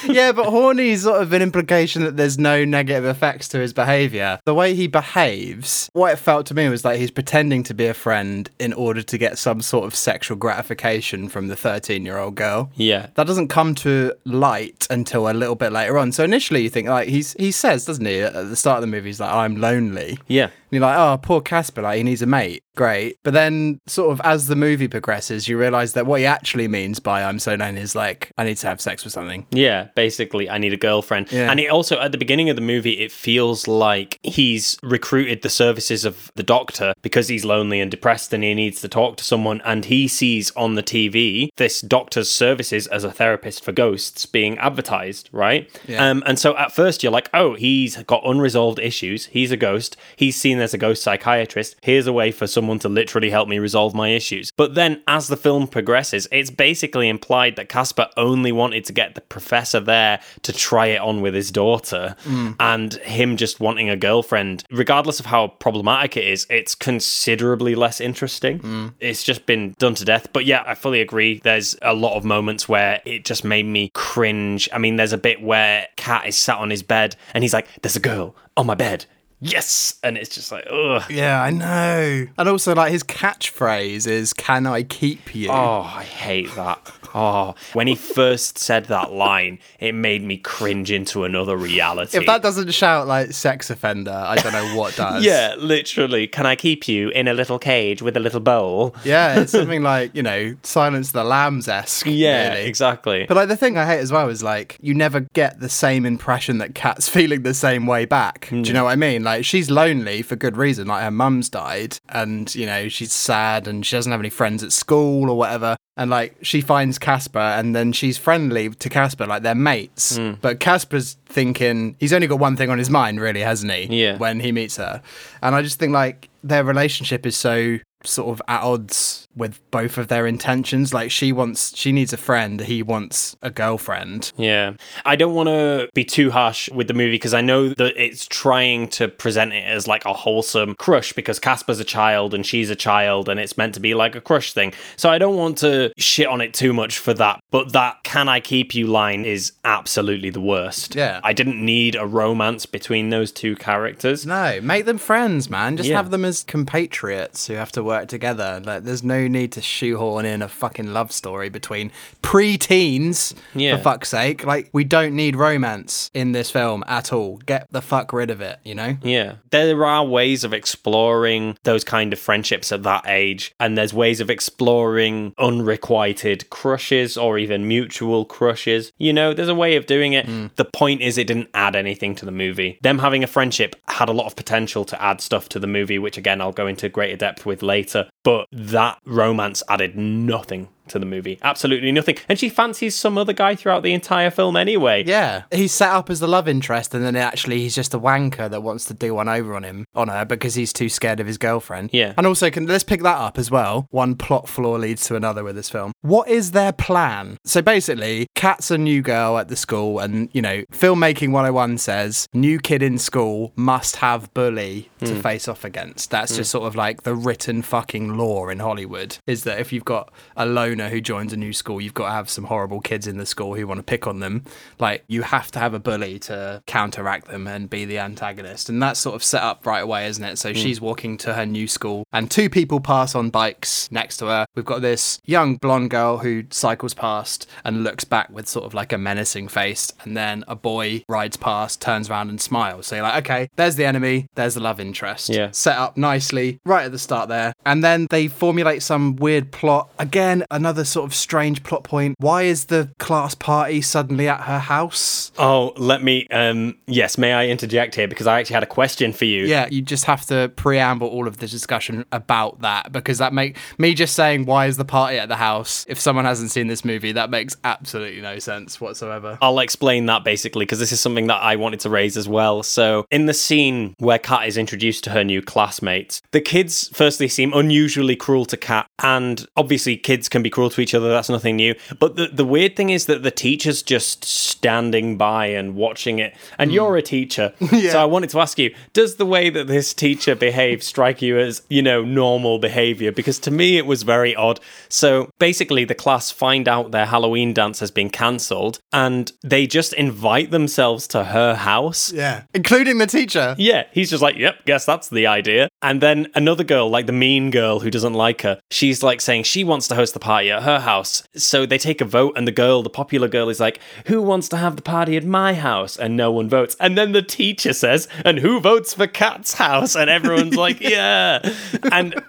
Yeah, but horny is sort of an implication that there's no negative effects to his behaviour. The way he behaves, what it felt to me was like he's pretending to be a friend in order to get some sort of sexual gratification from the thirteen-year-old girl. Yeah. That doesn't come to light until a little bit later on. So initially you think, like, he's he says, doesn't he, at the start of the movie, he's like, I'm lonely. Yeah. And you're like, oh, poor Casper, like, he needs a mate. Great. But then sort of as the movie progresses, you realise that what he actually means by I'm so lonely is like, I need to have sex with something. Yeah, basically, I need a girlfriend. Yeah. And it also, at the beginning of the movie, it feels like he's recruited the services of the doctor because he's lonely and depressed and he needs to talk to someone. And he sees on the T V this doctor's services as a therapist for ghosts being advertised, right? Yeah. Um, and so at first you're like, oh, he's got unresolved issues. He's a ghost. He's seen as a ghost psychiatrist. Here's a way for someone someone to literally help me resolve my issues. But then as the film progresses, it's basically implied that Casper only wanted to get the professor there to try it on with his daughter, mm. and him just wanting a girlfriend, regardless of how problematic it is, it's considerably less interesting. Mm. It's just been done to death. But yeah, I fully agree. There's a lot of moments where it just made me cringe. I mean, there's a bit where Cat is sat on his bed and he's like, there's a girl on my bed. Yes! And it's just like, ugh. Yeah, I know. And also, like, his catchphrase is, can I keep you? Oh, I hate that. Oh, when he first said that line, it made me cringe into another reality. If that doesn't shout, like, sex offender, I don't know what does. Yeah, literally, can I keep you in a little cage with a little bowl? Yeah, it's something like, you know, Silence of the Lambs-esque. Yeah, really. Exactly. But, like, the thing I hate as well is, like, you never get the same impression that Kat's feeling the same way back. Mm. Do you know what I mean? Like, Like, she's lonely for good reason. Like, her mum's died and, you know, she's sad and she doesn't have any friends at school or whatever. And, like, she finds Casper and then she's friendly to Casper, like, they're mates. Mm. But Casper's thinking, he's only got one thing on his mind, really, hasn't he? Yeah. When he meets her. And I just think, like, their relationship is so sort of at odds with both of their intentions. Like, she wants she needs a friend, he wants a girlfriend. Yeah. I don't want to be too harsh with the movie because I know that it's trying to present it as like a wholesome crush because Casper's a child and she's a child and it's meant to be like a crush thing. So I don't want to shit on it too much for that, but that can I keep you line is absolutely the worst. Yeah. I didn't need a romance between those two characters. No, make them friends, man. Just yeah. have them as compatriots who have to work together. Like, there's no need to shoehorn in a fucking love story between pre-teens, yeah. for fuck's sake. Like, we don't need romance in this film at all. Get the fuck rid of it, you know? Yeah. There are ways of exploring those kind of friendships at that age, and there's ways of exploring unrequited crushes or even mutual crushes. You know, there's a way of doing it. Mm. The point is, it didn't add anything to the movie. Them having a friendship had a lot of potential to add stuff to the movie, which, again, I'll go into greater depth with later. But that romance added nothing to the movie. Absolutely nothing. And she fancies some other guy throughout the entire film anyway. Yeah. He's set up as the love interest and then actually he's just a wanker that wants to do one over on him, on her, because he's too scared of his girlfriend. Yeah. And also, can let's pick that up as well. One plot flaw leads to another with this film. What is their plan? So basically, Kat's a new girl at the school and, you know, Filmmaking one oh one says, new kid in school must have bully to mm. face off against. That's mm. just sort of like the written fucking common law in Hollywood is that if you've got a loner who joins a new school, you've got to have some horrible kids in the school who want to pick on them. Like, you have to have a bully to counteract them and be the antagonist. And that's sort of set up right away, isn't it? So mm. she's walking to her new school and two people pass on bikes next to her. We've got this young blonde girl who cycles past and looks back with sort of like a menacing face. And then a boy rides past, turns around and smiles. So you're like, okay, there's the enemy, there's the love interest. Yeah. Set up nicely right at the start there. And then they formulate some weird plot. Again, another sort of strange plot point. Why is the class party suddenly at her house? Oh, let me, um, yes, may I interject here? Because I actually had a question for you. Yeah, you just have to preamble all of the discussion about that, because that make me just saying, why is the party at the house? If someone hasn't seen this movie, that makes absolutely no sense whatsoever. I'll explain that basically, because this is something that I wanted to raise as well. So in the scene where Kat is introduced to her new classmates, the kids firstly seem unusually cruel to Kat, and obviously kids can be cruel to each other, that's nothing new. But the, the weird thing is that the teacher's just standing by and watching it, and mm. you're a teacher. Yeah. So I wanted to ask you, does the way that this teacher behaves strike you as, you know, normal behaviour? Because to me it was very odd. So basically the class find out their Halloween dance has been cancelled, and they just invite themselves to her house. Yeah, including the teacher. Yeah, he's just like, yep, guess that's the idea. And then another girl, like the mean girl who doesn't like her, she's like saying she wants to host the party at her house. So they take a vote, and the girl, the popular girl, is like, who wants to have the party at my house? And no one votes. And then the teacher says, and who votes for Kat's house? And everyone's like, yeah. And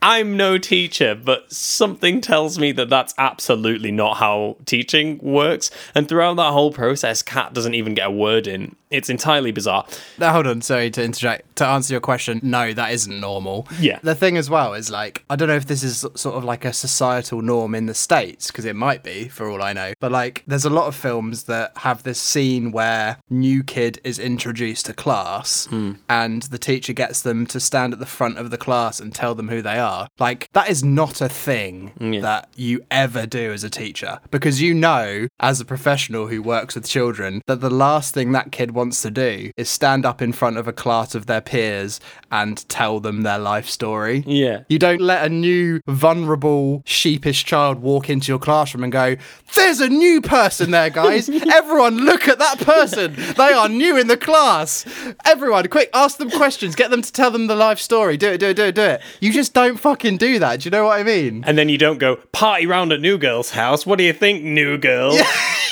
I'm no teacher, but something tells me that that's absolutely not how teaching works. And throughout that whole process, Kat doesn't even get a word in. It's entirely bizarre. Now, hold on, sorry to interject. To answer your question, no, that isn't normal. Yeah. The thing as well is, like, I don't know if this is sort of like a societal norm in the States, because it might be, for all I know. But, like, there's a lot of films that have this scene where new kid is introduced to class mm. and the teacher gets them to stand at the front of the class and tell them who they are. Like, that is not a thing yeah. that you ever do as a teacher, because you know, as a professional who works with children, that the last thing that kid wants to do is stand up in front of a class of their peers and tell them their life story. Yeah. You don't let a new, vulnerable, sheepish child walk into your classroom and go, there's a new person there, guys. Everyone look at that person. They are new in the class. Everyone, quick, ask them questions. Get them to tell them the life story. Do it, do it, do it, do it. You just don't fucking do that. Do you know what I mean? And then you don't go, party round at New Girl's house. What do you think, New Girl? Yeah,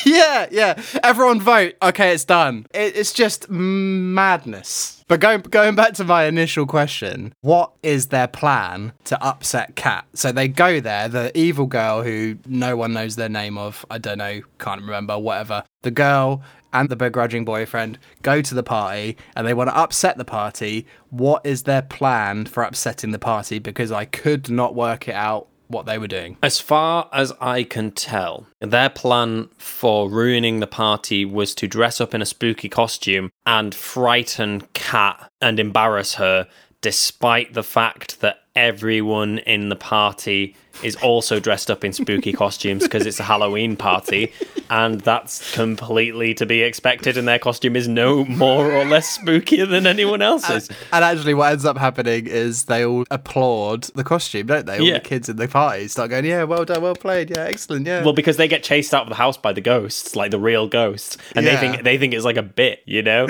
yeah, yeah. Everyone vote. Okay, it's done. It, it's just madness. But going, going back to my initial question, what is their plan to upset Kat? So they go there, the evil girl who no one knows their name of, I don't know, can't remember, whatever. The girl and the begrudging boyfriend go to the party and they want to upset the party. What is their plan for upsetting the party? Because I could not work it out what they were doing. As far as I can tell, their plan for ruining the party was to dress up in a spooky costume and frighten Kat and embarrass her, despite the fact that everyone in the party is also dressed up in spooky costumes, because it's a Halloween party, and that's completely to be expected, and their costume is no more or less spookier than anyone else's. And, and actually what ends up happening is they all applaud the costume, don't they? All yeah. the kids in the party start going, yeah, well done, well played, yeah, excellent, yeah. Well, because they get chased out of the house by the ghosts, like the real ghosts, and yeah. they think they think it's like a bit, you know?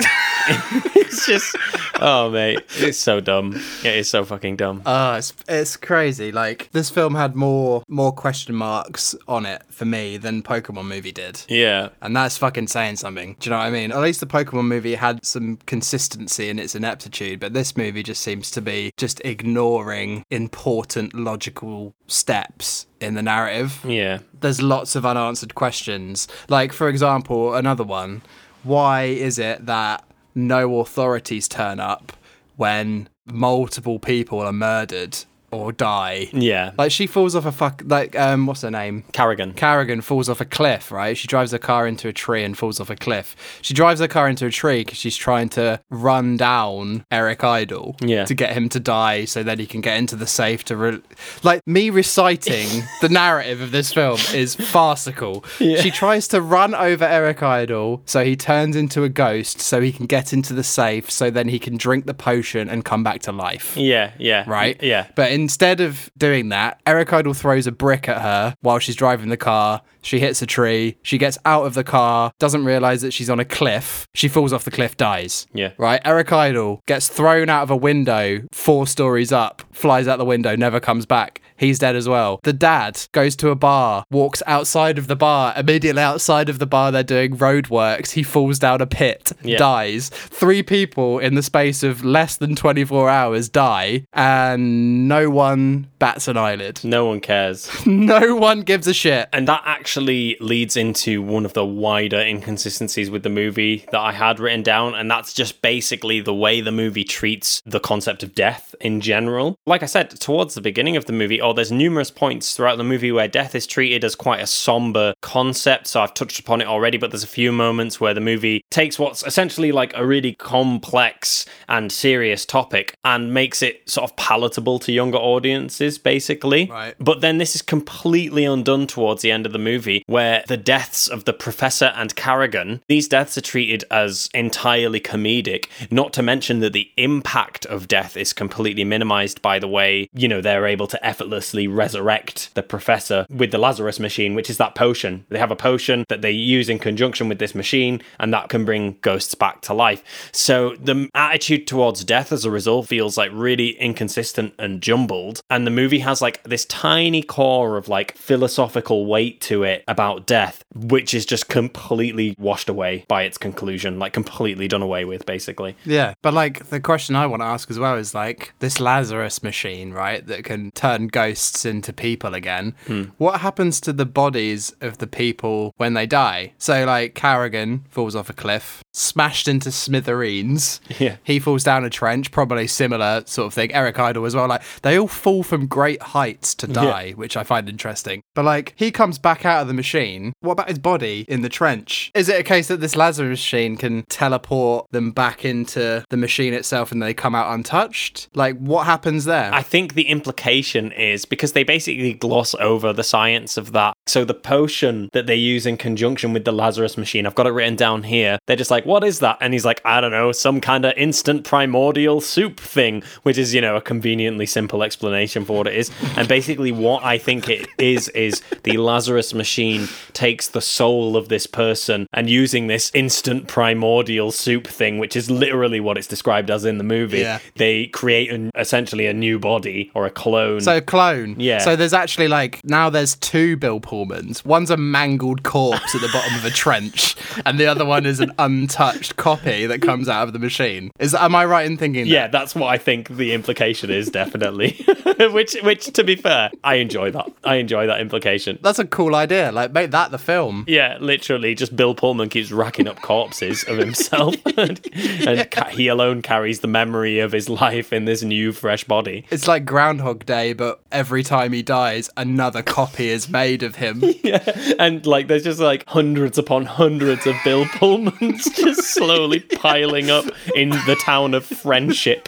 It's just, oh mate, it's so dumb. It is so fucking dumb. Uh, it's, it's crazy. Like, this film had more more question marks on it for me than Pokemon movie did. Yeah. And that's fucking saying something. Do you know what I mean? At least the Pokemon movie had some consistency in its ineptitude, but this movie just seems to be just ignoring important logical steps in the narrative. Yeah. There's lots of unanswered questions. Like, for example, another one. Why is it that no authorities turn up when multiple people are murdered or die? Yeah. Like, she falls off a fuck... Like, um, what's her name? Carrigan. Carrigan falls off a cliff, right? She drives her car into a tree and falls off a cliff. She drives her car into a tree because she's trying to run down Eric Idle yeah. to get him to die so that he can get into the safe to... Re- like, me reciting the narrative of this film is farcical. Yeah. She tries to run over Eric Idle so he turns into a ghost so he can get into the safe so then he can drink the potion and come back to life. Yeah, yeah. Right? Yeah. But in instead of doing that, Eric Idle throws a brick at her while she's driving the car. She hits a tree. She gets out of the car, doesn't realise that she's on a cliff. She falls off the cliff, dies. Yeah. Right? Eric Idle gets thrown out of a window four stories up, flies out the window, never comes back. He's dead as well. The dad goes to a bar, walks outside of the bar, immediately outside of the bar they're doing road works. He falls down a pit, yeah. dies. Three people in the space of less than twenty-four hours die, and no one bats an eyelid. No one cares. No one gives a shit. And that actually leads into one of the wider inconsistencies with the movie that I had written down, and that's just basically the way the movie treats the concept of death in general. Like I said, towards the beginning of the movie, or there's numerous points throughout the movie where death is treated as quite a somber concept, so I've touched upon it already, but there's a few moments where the movie takes what's essentially like a really complex and serious topic and makes it sort of palatable to younger audiences, basically. Right. But then this is completely undone towards the end of the movie, where the deaths of the Professor and Carrigan, these deaths are treated as entirely comedic, not to mention that the impact of death is completely minimized by the way, you know, they're able to effortlessly resurrect the Professor with the Lazarus machine, which is that potion. They have a potion that they use in conjunction with this machine, and that can bring ghosts back to life. So the attitude towards death as a result feels like really inconsistent and jumbled, and the movie has like this tiny core of like philosophical weight to it about death, which is just completely washed away by its conclusion, like completely done away with, basically. Yeah, but like the question I want to ask as well is like this Lazarus machine, right, that can turn ghosts ghosts into people again. Hmm. What happens to the bodies of the people when they die? So like Carrigan falls off a cliff, smashed into smithereens. Yeah. He falls down a trench, probably similar sort of thing. Eric Idle as well. Like they all fall from great heights to die, yeah. which I find interesting. But like he comes back out of the machine. What about his body in the trench? Is it a case that this Lazarus machine can teleport them back into the machine itself and they come out untouched? Like what happens there? I think the implication is Is because they basically gloss over the science of that. So the potion that they use in conjunction with the Lazarus machine, I've got it written down here. They're just like, what is that? And he's like, I don't know, some kind of instant primordial soup thing, which is, you know, a conveniently simple explanation for what it is. And basically what I think it is, is the Lazarus machine takes the soul of this person and using this instant primordial soup thing, which is literally what it's described as in the movie, yeah. they create an, essentially a new body or a clone. So a clone. Yeah. So there's actually like, now there's two Bill Pullmans. One's a mangled corpse at the bottom of a trench, and the other one is an untouched copy that comes out of the machine. Is am I right in thinking that? Yeah, that's what I think the implication is, definitely. which, which to be fair, I enjoy that. I enjoy that implication. That's a cool idea. Like, make that the film. Yeah, literally, just Bill Pullman keeps racking up corpses of himself, and, and yeah. ca- he alone carries the memory of his life in this new, fresh body. It's like Groundhog Day, but every time he dies, another copy is made of him. Yeah, and like there's just like hundreds upon hundreds of Bill Pullmans just slowly piling up in the town of Friendship.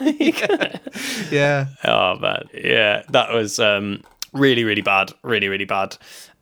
like, yeah. yeah. Oh man, yeah, that was um, really, really bad, really, really bad.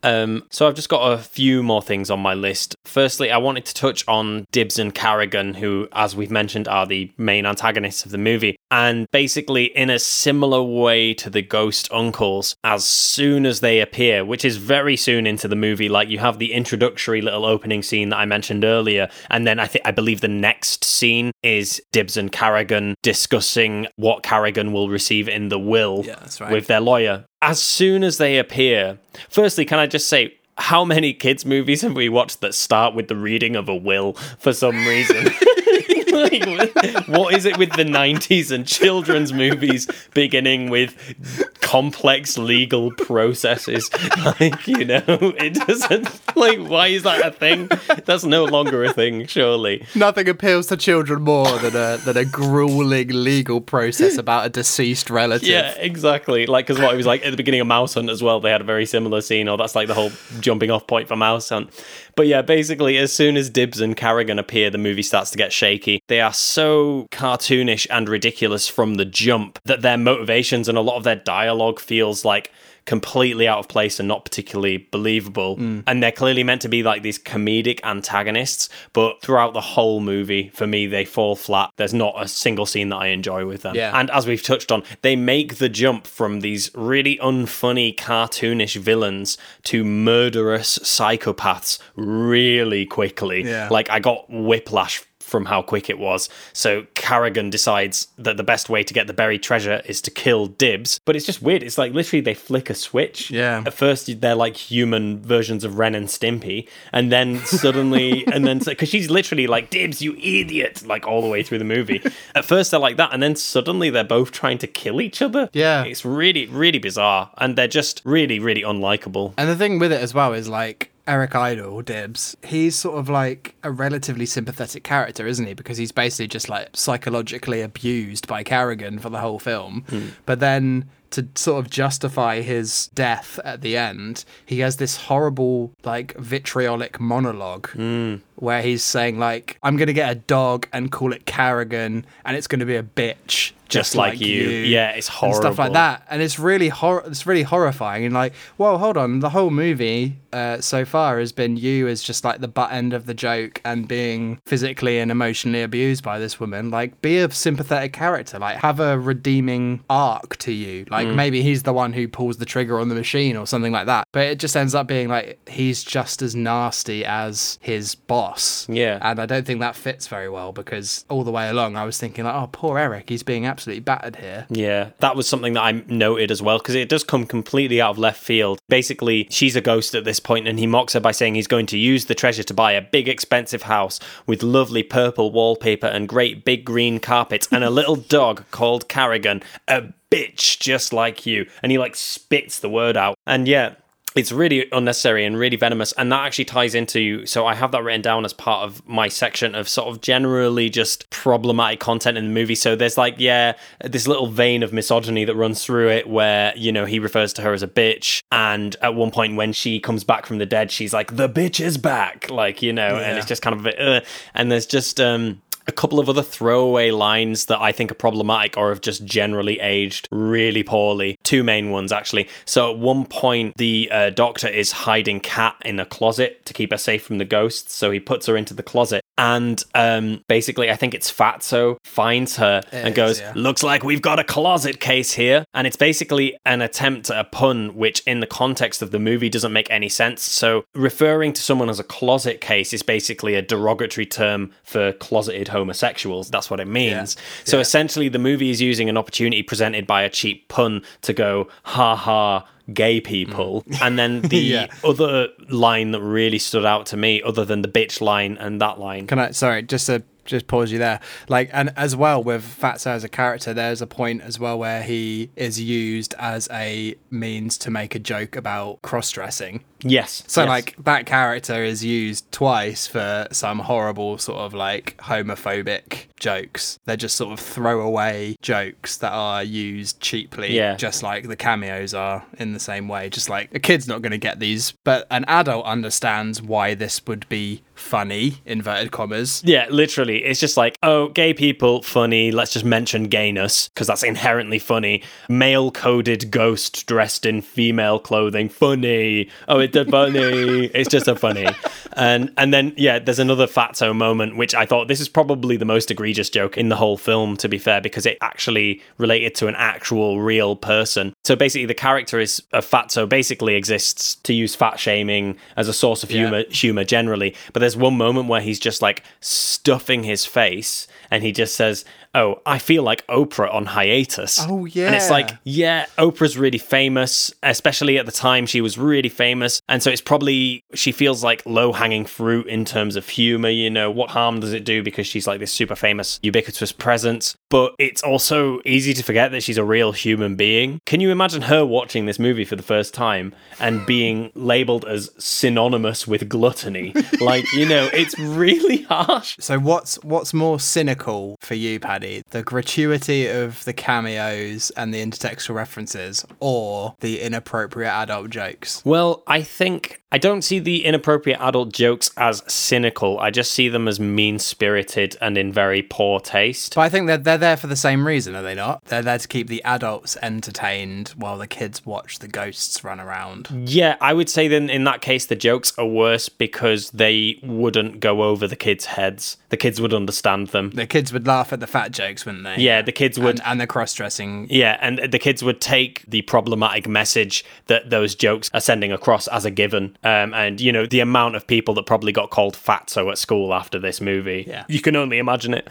Um, so I've just got a few more things on my list. Firstly, I wanted to touch on Dibbs and Carrigan, who, as we've mentioned, are the main antagonists of the movie. And basically, in a similar way to the ghost uncles, as soon as they appear, which is very soon into the movie, like you have the introductory little opening scene that I mentioned earlier, and then I think I believe the next scene is Dibbs and Carrigan discussing what Carrigan will receive in the will yeah, that's right. with their lawyer. As soon as they appear, firstly, can I just say, how many kids' movies have we watched that start with the reading of a will for some reason? like, what is it with the nineties and children's movies beginning with complex legal processes? Like, you know, it doesn't... Like, why is that a thing? That's no longer a thing, surely. Nothing appeals to children more than a, than a grueling legal process about a deceased relative. Yeah, exactly. Like, because what it was like at the beginning of Mouse Hunt as well, they had a very similar scene, or that's like the whole jumping off point for Mouse Hunt. But yeah, basically, as soon as Dibbs and Carrigan appear, the movie starts to get shaky. They are so cartoonish and ridiculous from the jump that their motivations and a lot of their dialogue feels like completely out of place and not particularly believable. Mm. And they're clearly meant to be like these comedic antagonists, but throughout the whole movie, for me, they fall flat. There's not a single scene that I enjoy with them. Yeah. And as we've touched on, they make the jump from these really unfunny, cartoonish villains to murderous psychopaths really quickly. Yeah. Like, I got whiplash from how quick it was. So Carrigan decides that the best way to get the buried treasure is to kill Dibs. But it's just weird. It's like literally they flick a switch. Yeah. At first they're like human versions of Ren and Stimpy, and then suddenly, and then because she's literally like, Dibs, you idiot, like all the way through the movie. At first they're like that, and then suddenly they're both trying to kill each other. Yeah. It's really, really bizarre, and they're just really, really unlikable. And the thing with it as well is like, Eric Idle, Dibs, he's sort of like a relatively sympathetic character, isn't he? Because he's basically just like psychologically abused by Carrigan for the whole film. Mm. But then to sort of justify his death at the end, he has this horrible, like, vitriolic monologue mm. where he's saying, like, I'm going to get a dog and call it Carrigan, and it's going to be a bitch. Just, just like, like you. you. Yeah, it's horrible. And stuff like that. And it's really hor- It's really horrifying. And like, well, hold on. The whole movie uh, so far has been you as just like the butt end of the joke and being physically and emotionally abused by this woman. Like, be a sympathetic character. Like, have a redeeming arc to you. Like, mm. maybe he's the one who pulls the trigger on the machine or something like that. But it just ends up being like, he's just as nasty as his boss. Yeah. And I don't think that fits very well, because all the way along I was thinking like, oh, poor Eric. He's being absolutely absolutely battered here. Yeah, that was something that I noted as well, because it does come completely out of left field. Basically, she's a ghost at this point, and he mocks her by saying he's going to use the treasure to buy a big expensive house with lovely purple wallpaper and great big green carpets and a little dog called Carrigan, a bitch just like you. And he like spits the word out. And yeah, it's really unnecessary and really venomous. And that actually ties into, so I have that written down as part of my section of sort of generally just problematic content in the movie. So there's like, yeah, this little vein of misogyny that runs through it where, you know, he refers to her as a bitch. And at one point when she comes back from the dead, she's like, the bitch is back. Like, you know, yeah. And it's just kind of a bit, ugh. And there's just, um... a couple of other throwaway lines that I think are problematic or have just generally aged really poorly. Two main ones, actually. So at one point, the uh, doctor is hiding Kat in a closet to keep her safe from the ghosts. So he puts her into the closet. And um, basically, I think it's Fatso finds her it and is, goes, yeah. looks like we've got a closet case here. And it's basically an attempt at a pun, which in the context of the movie doesn't make any sense. So referring to someone as a closet case is basically a derogatory term for closeted homosexuals. That's what it means. Yeah. So yeah. essentially, the movie is using an opportunity presented by a cheap pun to go, ha ha, gay people. Mm. And then the yeah. other line that really stood out to me, other than the bitch line and that line. Can I, sorry, just a just pause you there. Like, and as well with Fatso as a character, there's a point as well where he is used as a means to make a joke about cross-dressing. Yes. So yes. like that character is used twice for some horrible sort of like homophobic jokes. They're just sort of throwaway jokes that are used cheaply, yeah. just like the cameos are in the same way. Just like a kid's not going to get these, but an adult understands why this would be funny, inverted commas. Yeah, literally. It's just like, oh, gay people, funny. Let's just mention gayness because that's inherently funny. Male-coded ghost dressed in female clothing, funny. Oh, it's a funny. It's just a funny. And and then, yeah, there's another Fatso moment, which I thought this is probably the most egregious joke in the whole film, to be fair, because it actually related to an actual real person. So basically the character is a Fatso basically exists to use fat shaming as a source of humor, yeah. humor generally. But there's one moment where he's just like stuffing his face and he just says, oh, I feel like Oprah on hiatus. Oh, yeah. And it's like, yeah, Oprah's really famous, especially at the time she was really famous. And so it's probably, she feels like low-hanging fruit in terms of humor, you know, what harm does it do because she's like this super famous, ubiquitous presence. But it's also easy to forget that she's a real human being. Can you imagine her watching this movie for the first time and being labeled as synonymous with gluttony? Like, you know, it's really harsh. So what's, what's more cynical for you, Paddy? The gratuity of the cameos and the intertextual references or the inappropriate adult jokes? Well, I think I don't see the inappropriate adult jokes as cynical. I just see them as mean-spirited and in very poor taste. But I think that they're, they're there for the same reason, are they not? They're there to keep the adults entertained while the kids watch the ghosts run around. Yeah, I would say then in that case the jokes are worse because they wouldn't go over the kids' heads. The kids would understand them. The kids would laugh at the fat jokes, wouldn't they? Yeah, the kids would. And, and the cross-dressing. Yeah, and the kids would take the problematic message that those jokes are sending across as a given. Um, and, you know, the amount of people that probably got called fatso at school after this movie. Yeah. You can only imagine it.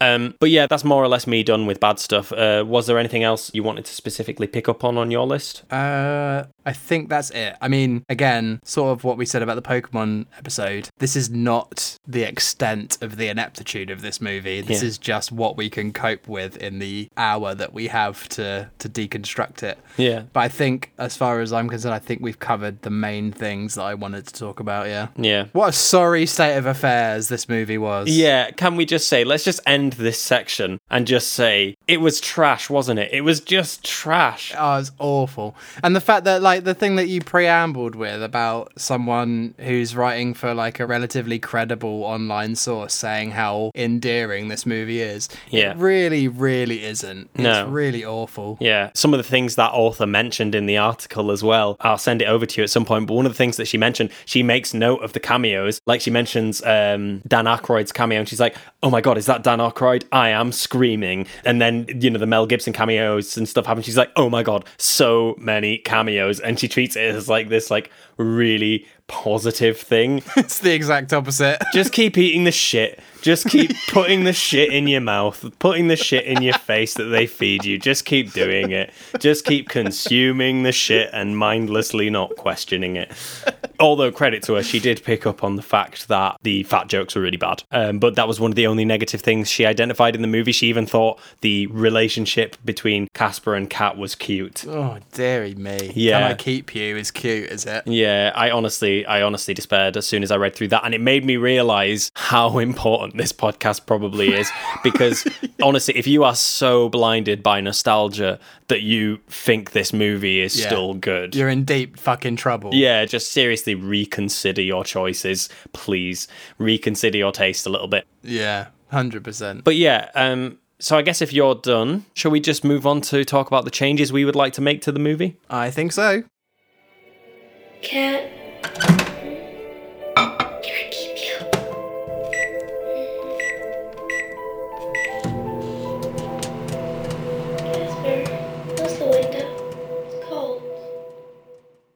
Um, but yeah, that's more or less me done with bad stuff. Uh, was there anything else you wanted to specifically pick up on on your list? Uh, I think that's it. I mean, again, sort of what we said about the Pokemon episode. This is not the extent of the ineptitude of this movie. This yeah. is just what we can cope with in the hour that we have to, to deconstruct it. Yeah. But I think, as far as I'm concerned, I think we've covered the main things that I wanted to talk about, yeah. Yeah. What a sorry state of affairs this movie was. Yeah, can we just say, let's just end this section and just say, it was trash, wasn't it? It was just trash. Oh, it's awful. And the fact that, like, the thing that you preambled with about someone who's writing for, like, a relatively credible online source saying how endearing this movie is, yeah. it really, really isn't. It's no. really awful. Yeah. Some of the things that author mentioned in the article as well, I'll send it over to you at some point, but one of the things that she mentioned, she makes note of the cameos. Like, she mentions um, Dan Aykroyd's cameo, and she's like, oh my God, is that Dan Aykroyd? I am screaming. And then, you know, the Mel Gibson cameos and stuff happen. She's like, oh my God, so many cameos. And she treats it as like this, like, really positive thing. It's the exact opposite. Just keep eating the shit. Just keep putting the shit in your mouth, putting the shit in your face that they feed you. Just keep doing it. Just keep consuming the shit and mindlessly not questioning it. Although, credit to her, she did pick up on the fact that the fat jokes were really bad. Um, but that was one of the only negative things she identified in the movie. She even thought the relationship between Casper and Cat was cute. Oh, dearie me. Yeah. Can I keep you is cute, is it? Yeah, I honestly, I honestly despaired as soon as I read through that. And it made me realise how important this podcast probably is, because honestly, if you are so blinded by nostalgia that you think this movie is yeah. still good, you're in deep fucking trouble. Yeah, just seriously reconsider your choices, please. Reconsider your taste a little bit. Yeah, one hundred percent. But yeah, um so I guess if you're done, shall we just move on to talk about the changes we would like to make to the movie? I think so. Cat.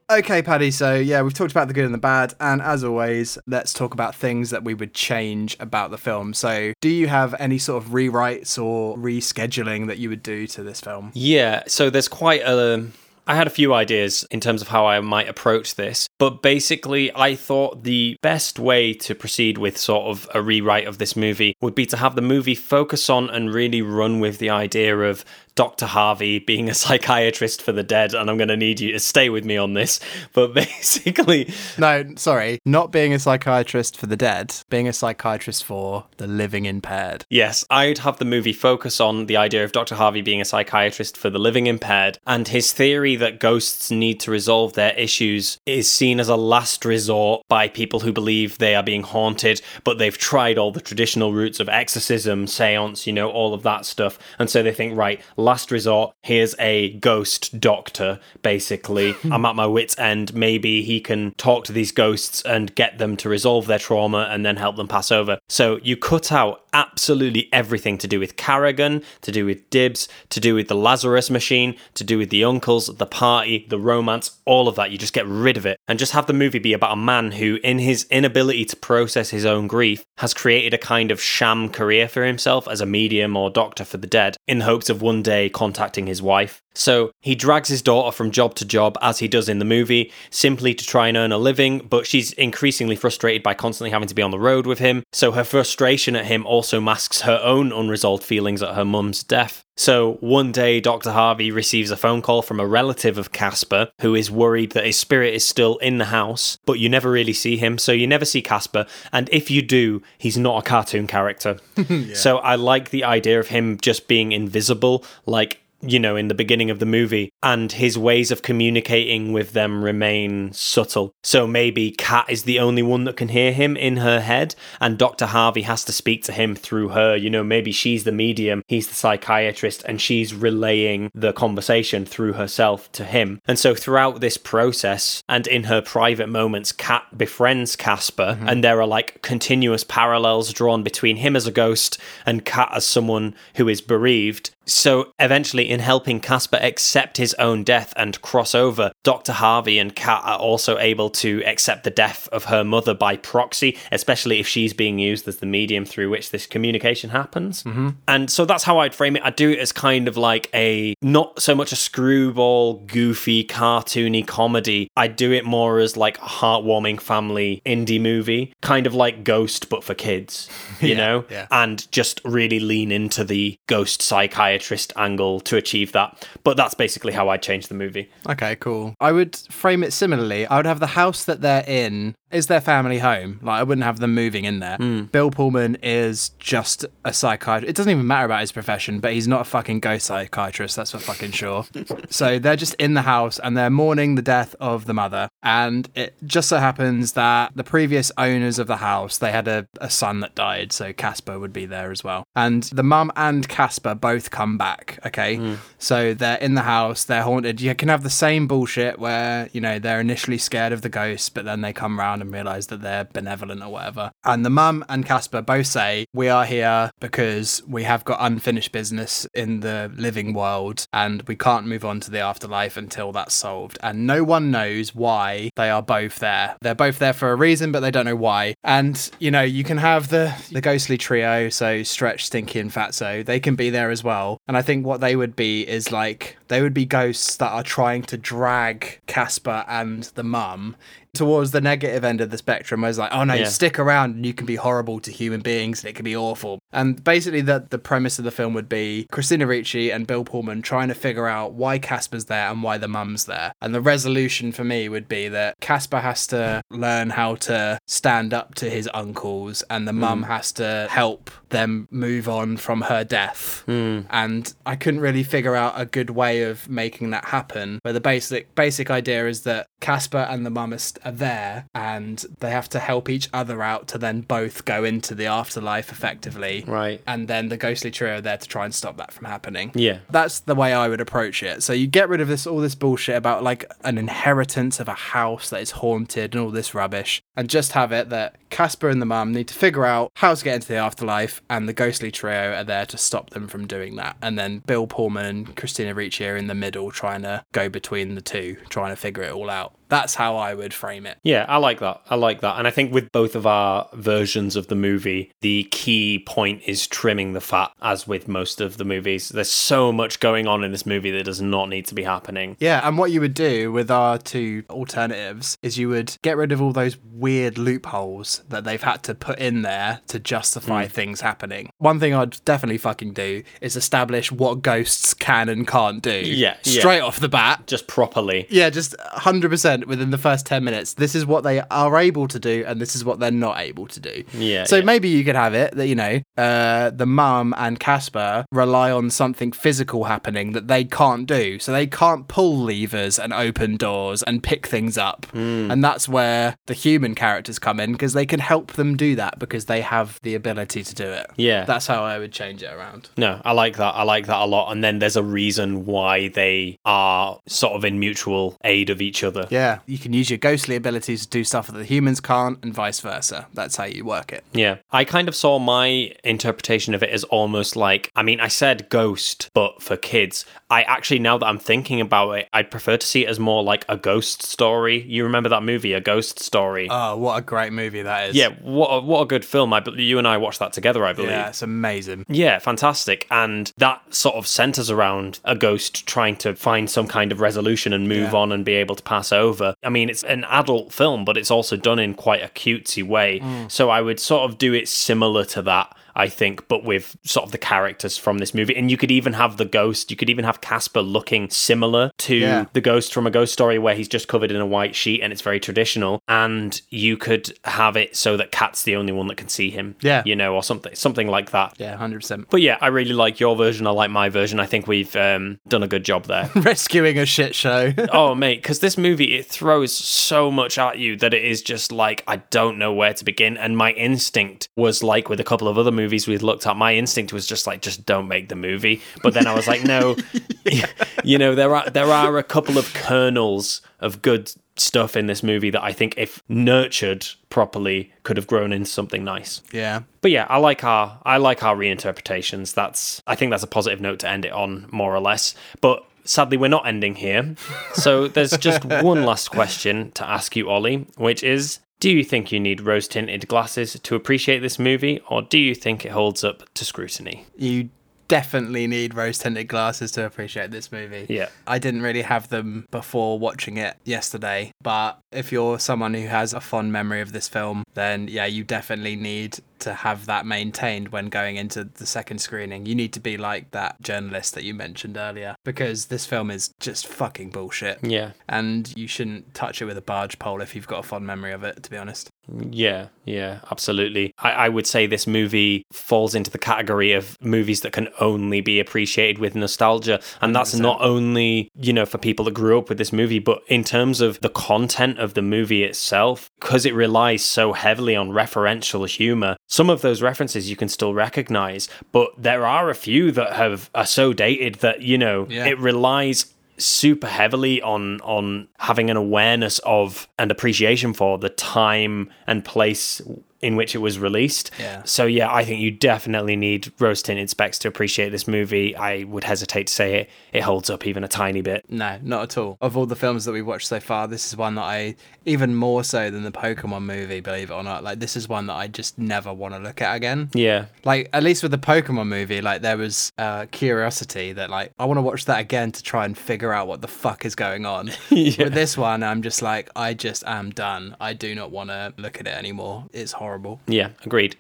Okay, Paddy, so yeah, we've talked about the good and the bad, and as always, let's talk about things that we would change about the film. So, do you have any sort of rewrites or rescheduling that you would do to this film? Yeah, so there's quite a... I had a few ideas in terms of how I might approach this, but basically I thought the best way to proceed with sort of a rewrite of this movie would be to have the movie focus on and really run with the idea of Doctor Harvey being a psychiatrist for the dead, and I'm going to need you to stay with me on this, but basically... No, sorry, not being a psychiatrist for the dead, being a psychiatrist for the living impaired. Yes, I'd have the movie focus on the idea of Doctor Harvey being a psychiatrist for the living impaired, and his theory that ghosts need to resolve their issues is seen as a last resort by people who believe they are being haunted, but they've tried all the traditional routes of exorcism, séance, you know, all of that stuff, and so they think, right... last resort, here's a ghost doctor, basically. I'm at my wit's end. Maybe he can talk to these ghosts and get them to resolve their trauma and then help them pass over. So you cut out absolutely everything to do with Carrigan, to do with Dibs, to do with the Lazarus machine, to do with the uncles, the party, the romance, all of that. You just get rid of it and just have the movie be about a man who, in his inability to process his own grief, has created a kind of sham career for himself as a medium or doctor for the dead in the hopes of one day contacting his wife. So he drags his daughter from job to job, as he does in the movie, simply to try and earn a living, but she's increasingly frustrated by constantly having to be on the road with him. So her frustration at him also masks her own unresolved feelings at her mum's death. So one day, Doctor Harvey receives a phone call from a relative of Casper, who is worried that his spirit is still in the house, but you never really see him, so you never see Casper, and if you do, he's not a cartoon character. Yeah. So I like the idea of him just being invisible, like you know, in the beginning of the movie, and his ways of communicating with them remain subtle. So maybe Kat is the only one that can hear him in her head, and Doctor Harvey has to speak to him through her. You know, maybe she's the medium, he's the psychiatrist, and she's relaying the conversation through herself to him. And so throughout this process, and in her private moments, Kat befriends Casper, mm-hmm. and there are like continuous parallels drawn between him as a ghost and Kat as someone who is bereaved. So eventually, in helping Casper accept his own death and cross over, Doctor Harvey and Kat are also able to accept the death of her mother by proxy, especially if she's being used as the medium through which this communication happens. Mm-hmm. And so that's how I'd frame it. I do it as kind of like a, not so much a screwball, goofy, cartoony comedy. I do it more as like a heartwarming family indie movie, kind of like Ghost, but for kids, you yeah, know, yeah. and just really lean into the ghost psychiatry angle to achieve that. But that's basically how I changed the movie. Okay, cool. I would frame it similarly. I would have the house that they're in is their family home. Like, I wouldn't have them moving in there. Mm. Bill Pullman is just a psychiatrist. It doesn't even matter about his profession, but he's not a fucking ghost psychiatrist, that's for fucking sure. So they're just in the house and they're mourning the death of the mother. And it just so happens that the previous owners of the house, they had a, a son that died, so Casper would be there as well. And the mum and Casper both come back, okay? Mm. So they're in the house, they're haunted. You can have the same bullshit where, you know, they're initially scared of the ghosts, but then they come round and realise that they're benevolent or whatever. And the mum and Casper both say, we are here because we have got unfinished business in the living world and we can't move on to the afterlife until that's solved. And no one knows why they are both there. They're both there for a reason, but they don't know why. And, you know, you can have the, the ghostly trio, so Stretch, Stinky and Fatso, they can be there as well. And I think what they would be is like, they would be ghosts that are trying to drag Casper and the mum towards the negative end of the spectrum, where it's like, oh no, yeah. you stick around and you can be horrible to human beings and it can be awful. And basically that the premise of the film would be Christina Ricci and Bill Pullman trying to figure out why Casper's there and why the mum's there. And the resolution for me would be that Casper has to learn how to stand up to his uncles and the mm. mum has to help them move on from her death. Mm. And I couldn't really figure out a good way of making that happen, where the basic basic idea is that Casper and the mum are st- are there and they have to help each other out to then both go into the afterlife effectively. Right. And then the ghostly trio are there to try and stop that from happening. Yeah. That's the way I would approach it. So you get rid of this all this bullshit about like an inheritance of a house that is haunted and all this rubbish, and just have it that Casper and the mum need to figure out how to get into the afterlife and the ghostly trio are there to stop them from doing that. And then Bill Pullman and Christina Ricci are in the middle trying to go between the two, trying to figure it all out. That's how I would frame it. Yeah, I like that. I like that. And I think with both of our versions of the movie, the key point is trimming the fat, as with most of the movies. There's so much going on in this movie that does not need to be happening. Yeah, and what you would do with our two alternatives is you would get rid of all those weird loopholes that they've had to put in there to justify mm. things happening. One thing I'd definitely fucking do is establish what ghosts can and can't do. Yeah. Straight yeah. off the bat. Just properly. Yeah, just one hundred percent. Within the first ten minutes, this is what they are able to do and this is what they're not able to do. Yeah. So yeah. maybe you could have it that, you know, uh, the mum and Casper rely on something physical happening that they can't do. So they can't pull levers and open doors and pick things up. Mm. And that's where the human characters come in, because they can help them do that because they have the ability to do it. Yeah. That's how I would change it around. No, I like that. I like that a lot. And then there's a reason why they are sort of in mutual aid of each other. Yeah. Yeah, you can use your ghostly abilities to do stuff that the humans can't and vice versa. That's how you work it. Yeah. I kind of saw my interpretation of it as almost like, I mean, I said ghost, but for kids. I actually, now that I'm thinking about it, I'd prefer to see it as more like A Ghost Story. You remember that movie, A Ghost Story? Oh, what a great movie that is. Yeah, what a, what a good film. I, you and I watched that together, I believe. Yeah, it's amazing. Yeah, fantastic. And that sort of centres around a ghost trying to find some kind of resolution and move yeah. on and be able to pass over. I mean, it's an adult film, but it's also done in quite a cutesy way. Mm. So I would sort of do it similar to that. I think, but with sort of the characters from this movie. And you could even have the ghost, you could even have Casper looking similar to yeah. the ghost from A Ghost Story, where he's just covered in a white sheet and it's very traditional. And you could have it so that Kat's the only one that can see him, yeah, you know, or something something like that. Yeah, one hundred percent. But yeah, I really like your version. I like my version. I think we've um, done a good job there. Rescuing a shit show. Oh, mate, because this movie, it throws so much at you that it is just like, I don't know where to begin. And my instinct was like, with a couple of other movies we've looked at, my instinct was just like, just don't make the movie. But then I was like, no, yeah. you know, there are there are a couple of kernels of good stuff in this movie that I think, if nurtured properly, could have grown into something nice. Yeah. But yeah, I like our I like our reinterpretations. That's I think that's a positive note to end it on, more or less. But sadly, we're not ending here. So there's just one last question to ask you, Ollie, which is, do you think you need rose-tinted glasses to appreciate this movie, or do you think it holds up to scrutiny? You definitely need rose-tinted glasses to appreciate this movie. Yeah. I didn't really have them before watching it yesterday, but if you're someone who has a fond memory of this film, then yeah, you definitely need to have that maintained when going into the second screening. You need to be like that journalist that you mentioned earlier, because this film is just fucking bullshit. Yeah. And you shouldn't touch it with a barge pole if you've got a fond memory of it, to be honest. Yeah, yeah, absolutely. I, I would say this movie falls into the category of movies that can only be appreciated with nostalgia. And that's one hundred percent not only, you know, for people that grew up with this movie, but in terms of the content of the movie itself, because it relies so heavily on referential humour. Some of those references you can still recognise, but there are a few that have are so dated that, you know, yeah. it relies super heavily on on having an awareness of and appreciation for the time and place in which it was released. Yeah. So yeah, I think you definitely need rose-tinted specs to appreciate this movie. I would hesitate to say it it holds up even a tiny bit. No, not at all. Of all the films that we've watched so far, this is one that I, even more so than the Pokemon movie, believe it or not, like this is one that I just never want to look at again. Yeah. Like at least with the Pokemon movie, like there was uh, curiosity that like, I want to watch that again to try and figure out what the fuck is going on. Yeah. With this one, I'm just like, I just am done. I do not want to look at it anymore. It's horrible. Horrible. Yeah, agreed.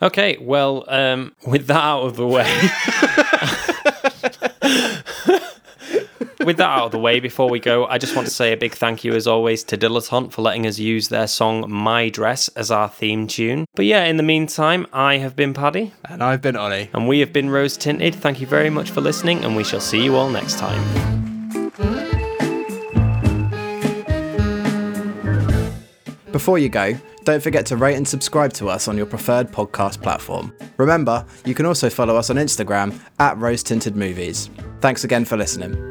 Okay, well, um, with that out of the way, with that out of the way, before we go, I just want to say a big thank you, as always, to Dilettante for letting us use their song "My Dress" as our theme tune. But yeah, in the meantime, I have been Paddy, and I've been Ollie, and we have been Rose Tinted. Thank you very much for listening, and we shall see you all next time. Before you go, don't forget to rate and subscribe to us on your preferred podcast platform. Remember, you can also follow us on Instagram at Rose Tinted Movies. Thanks again for listening.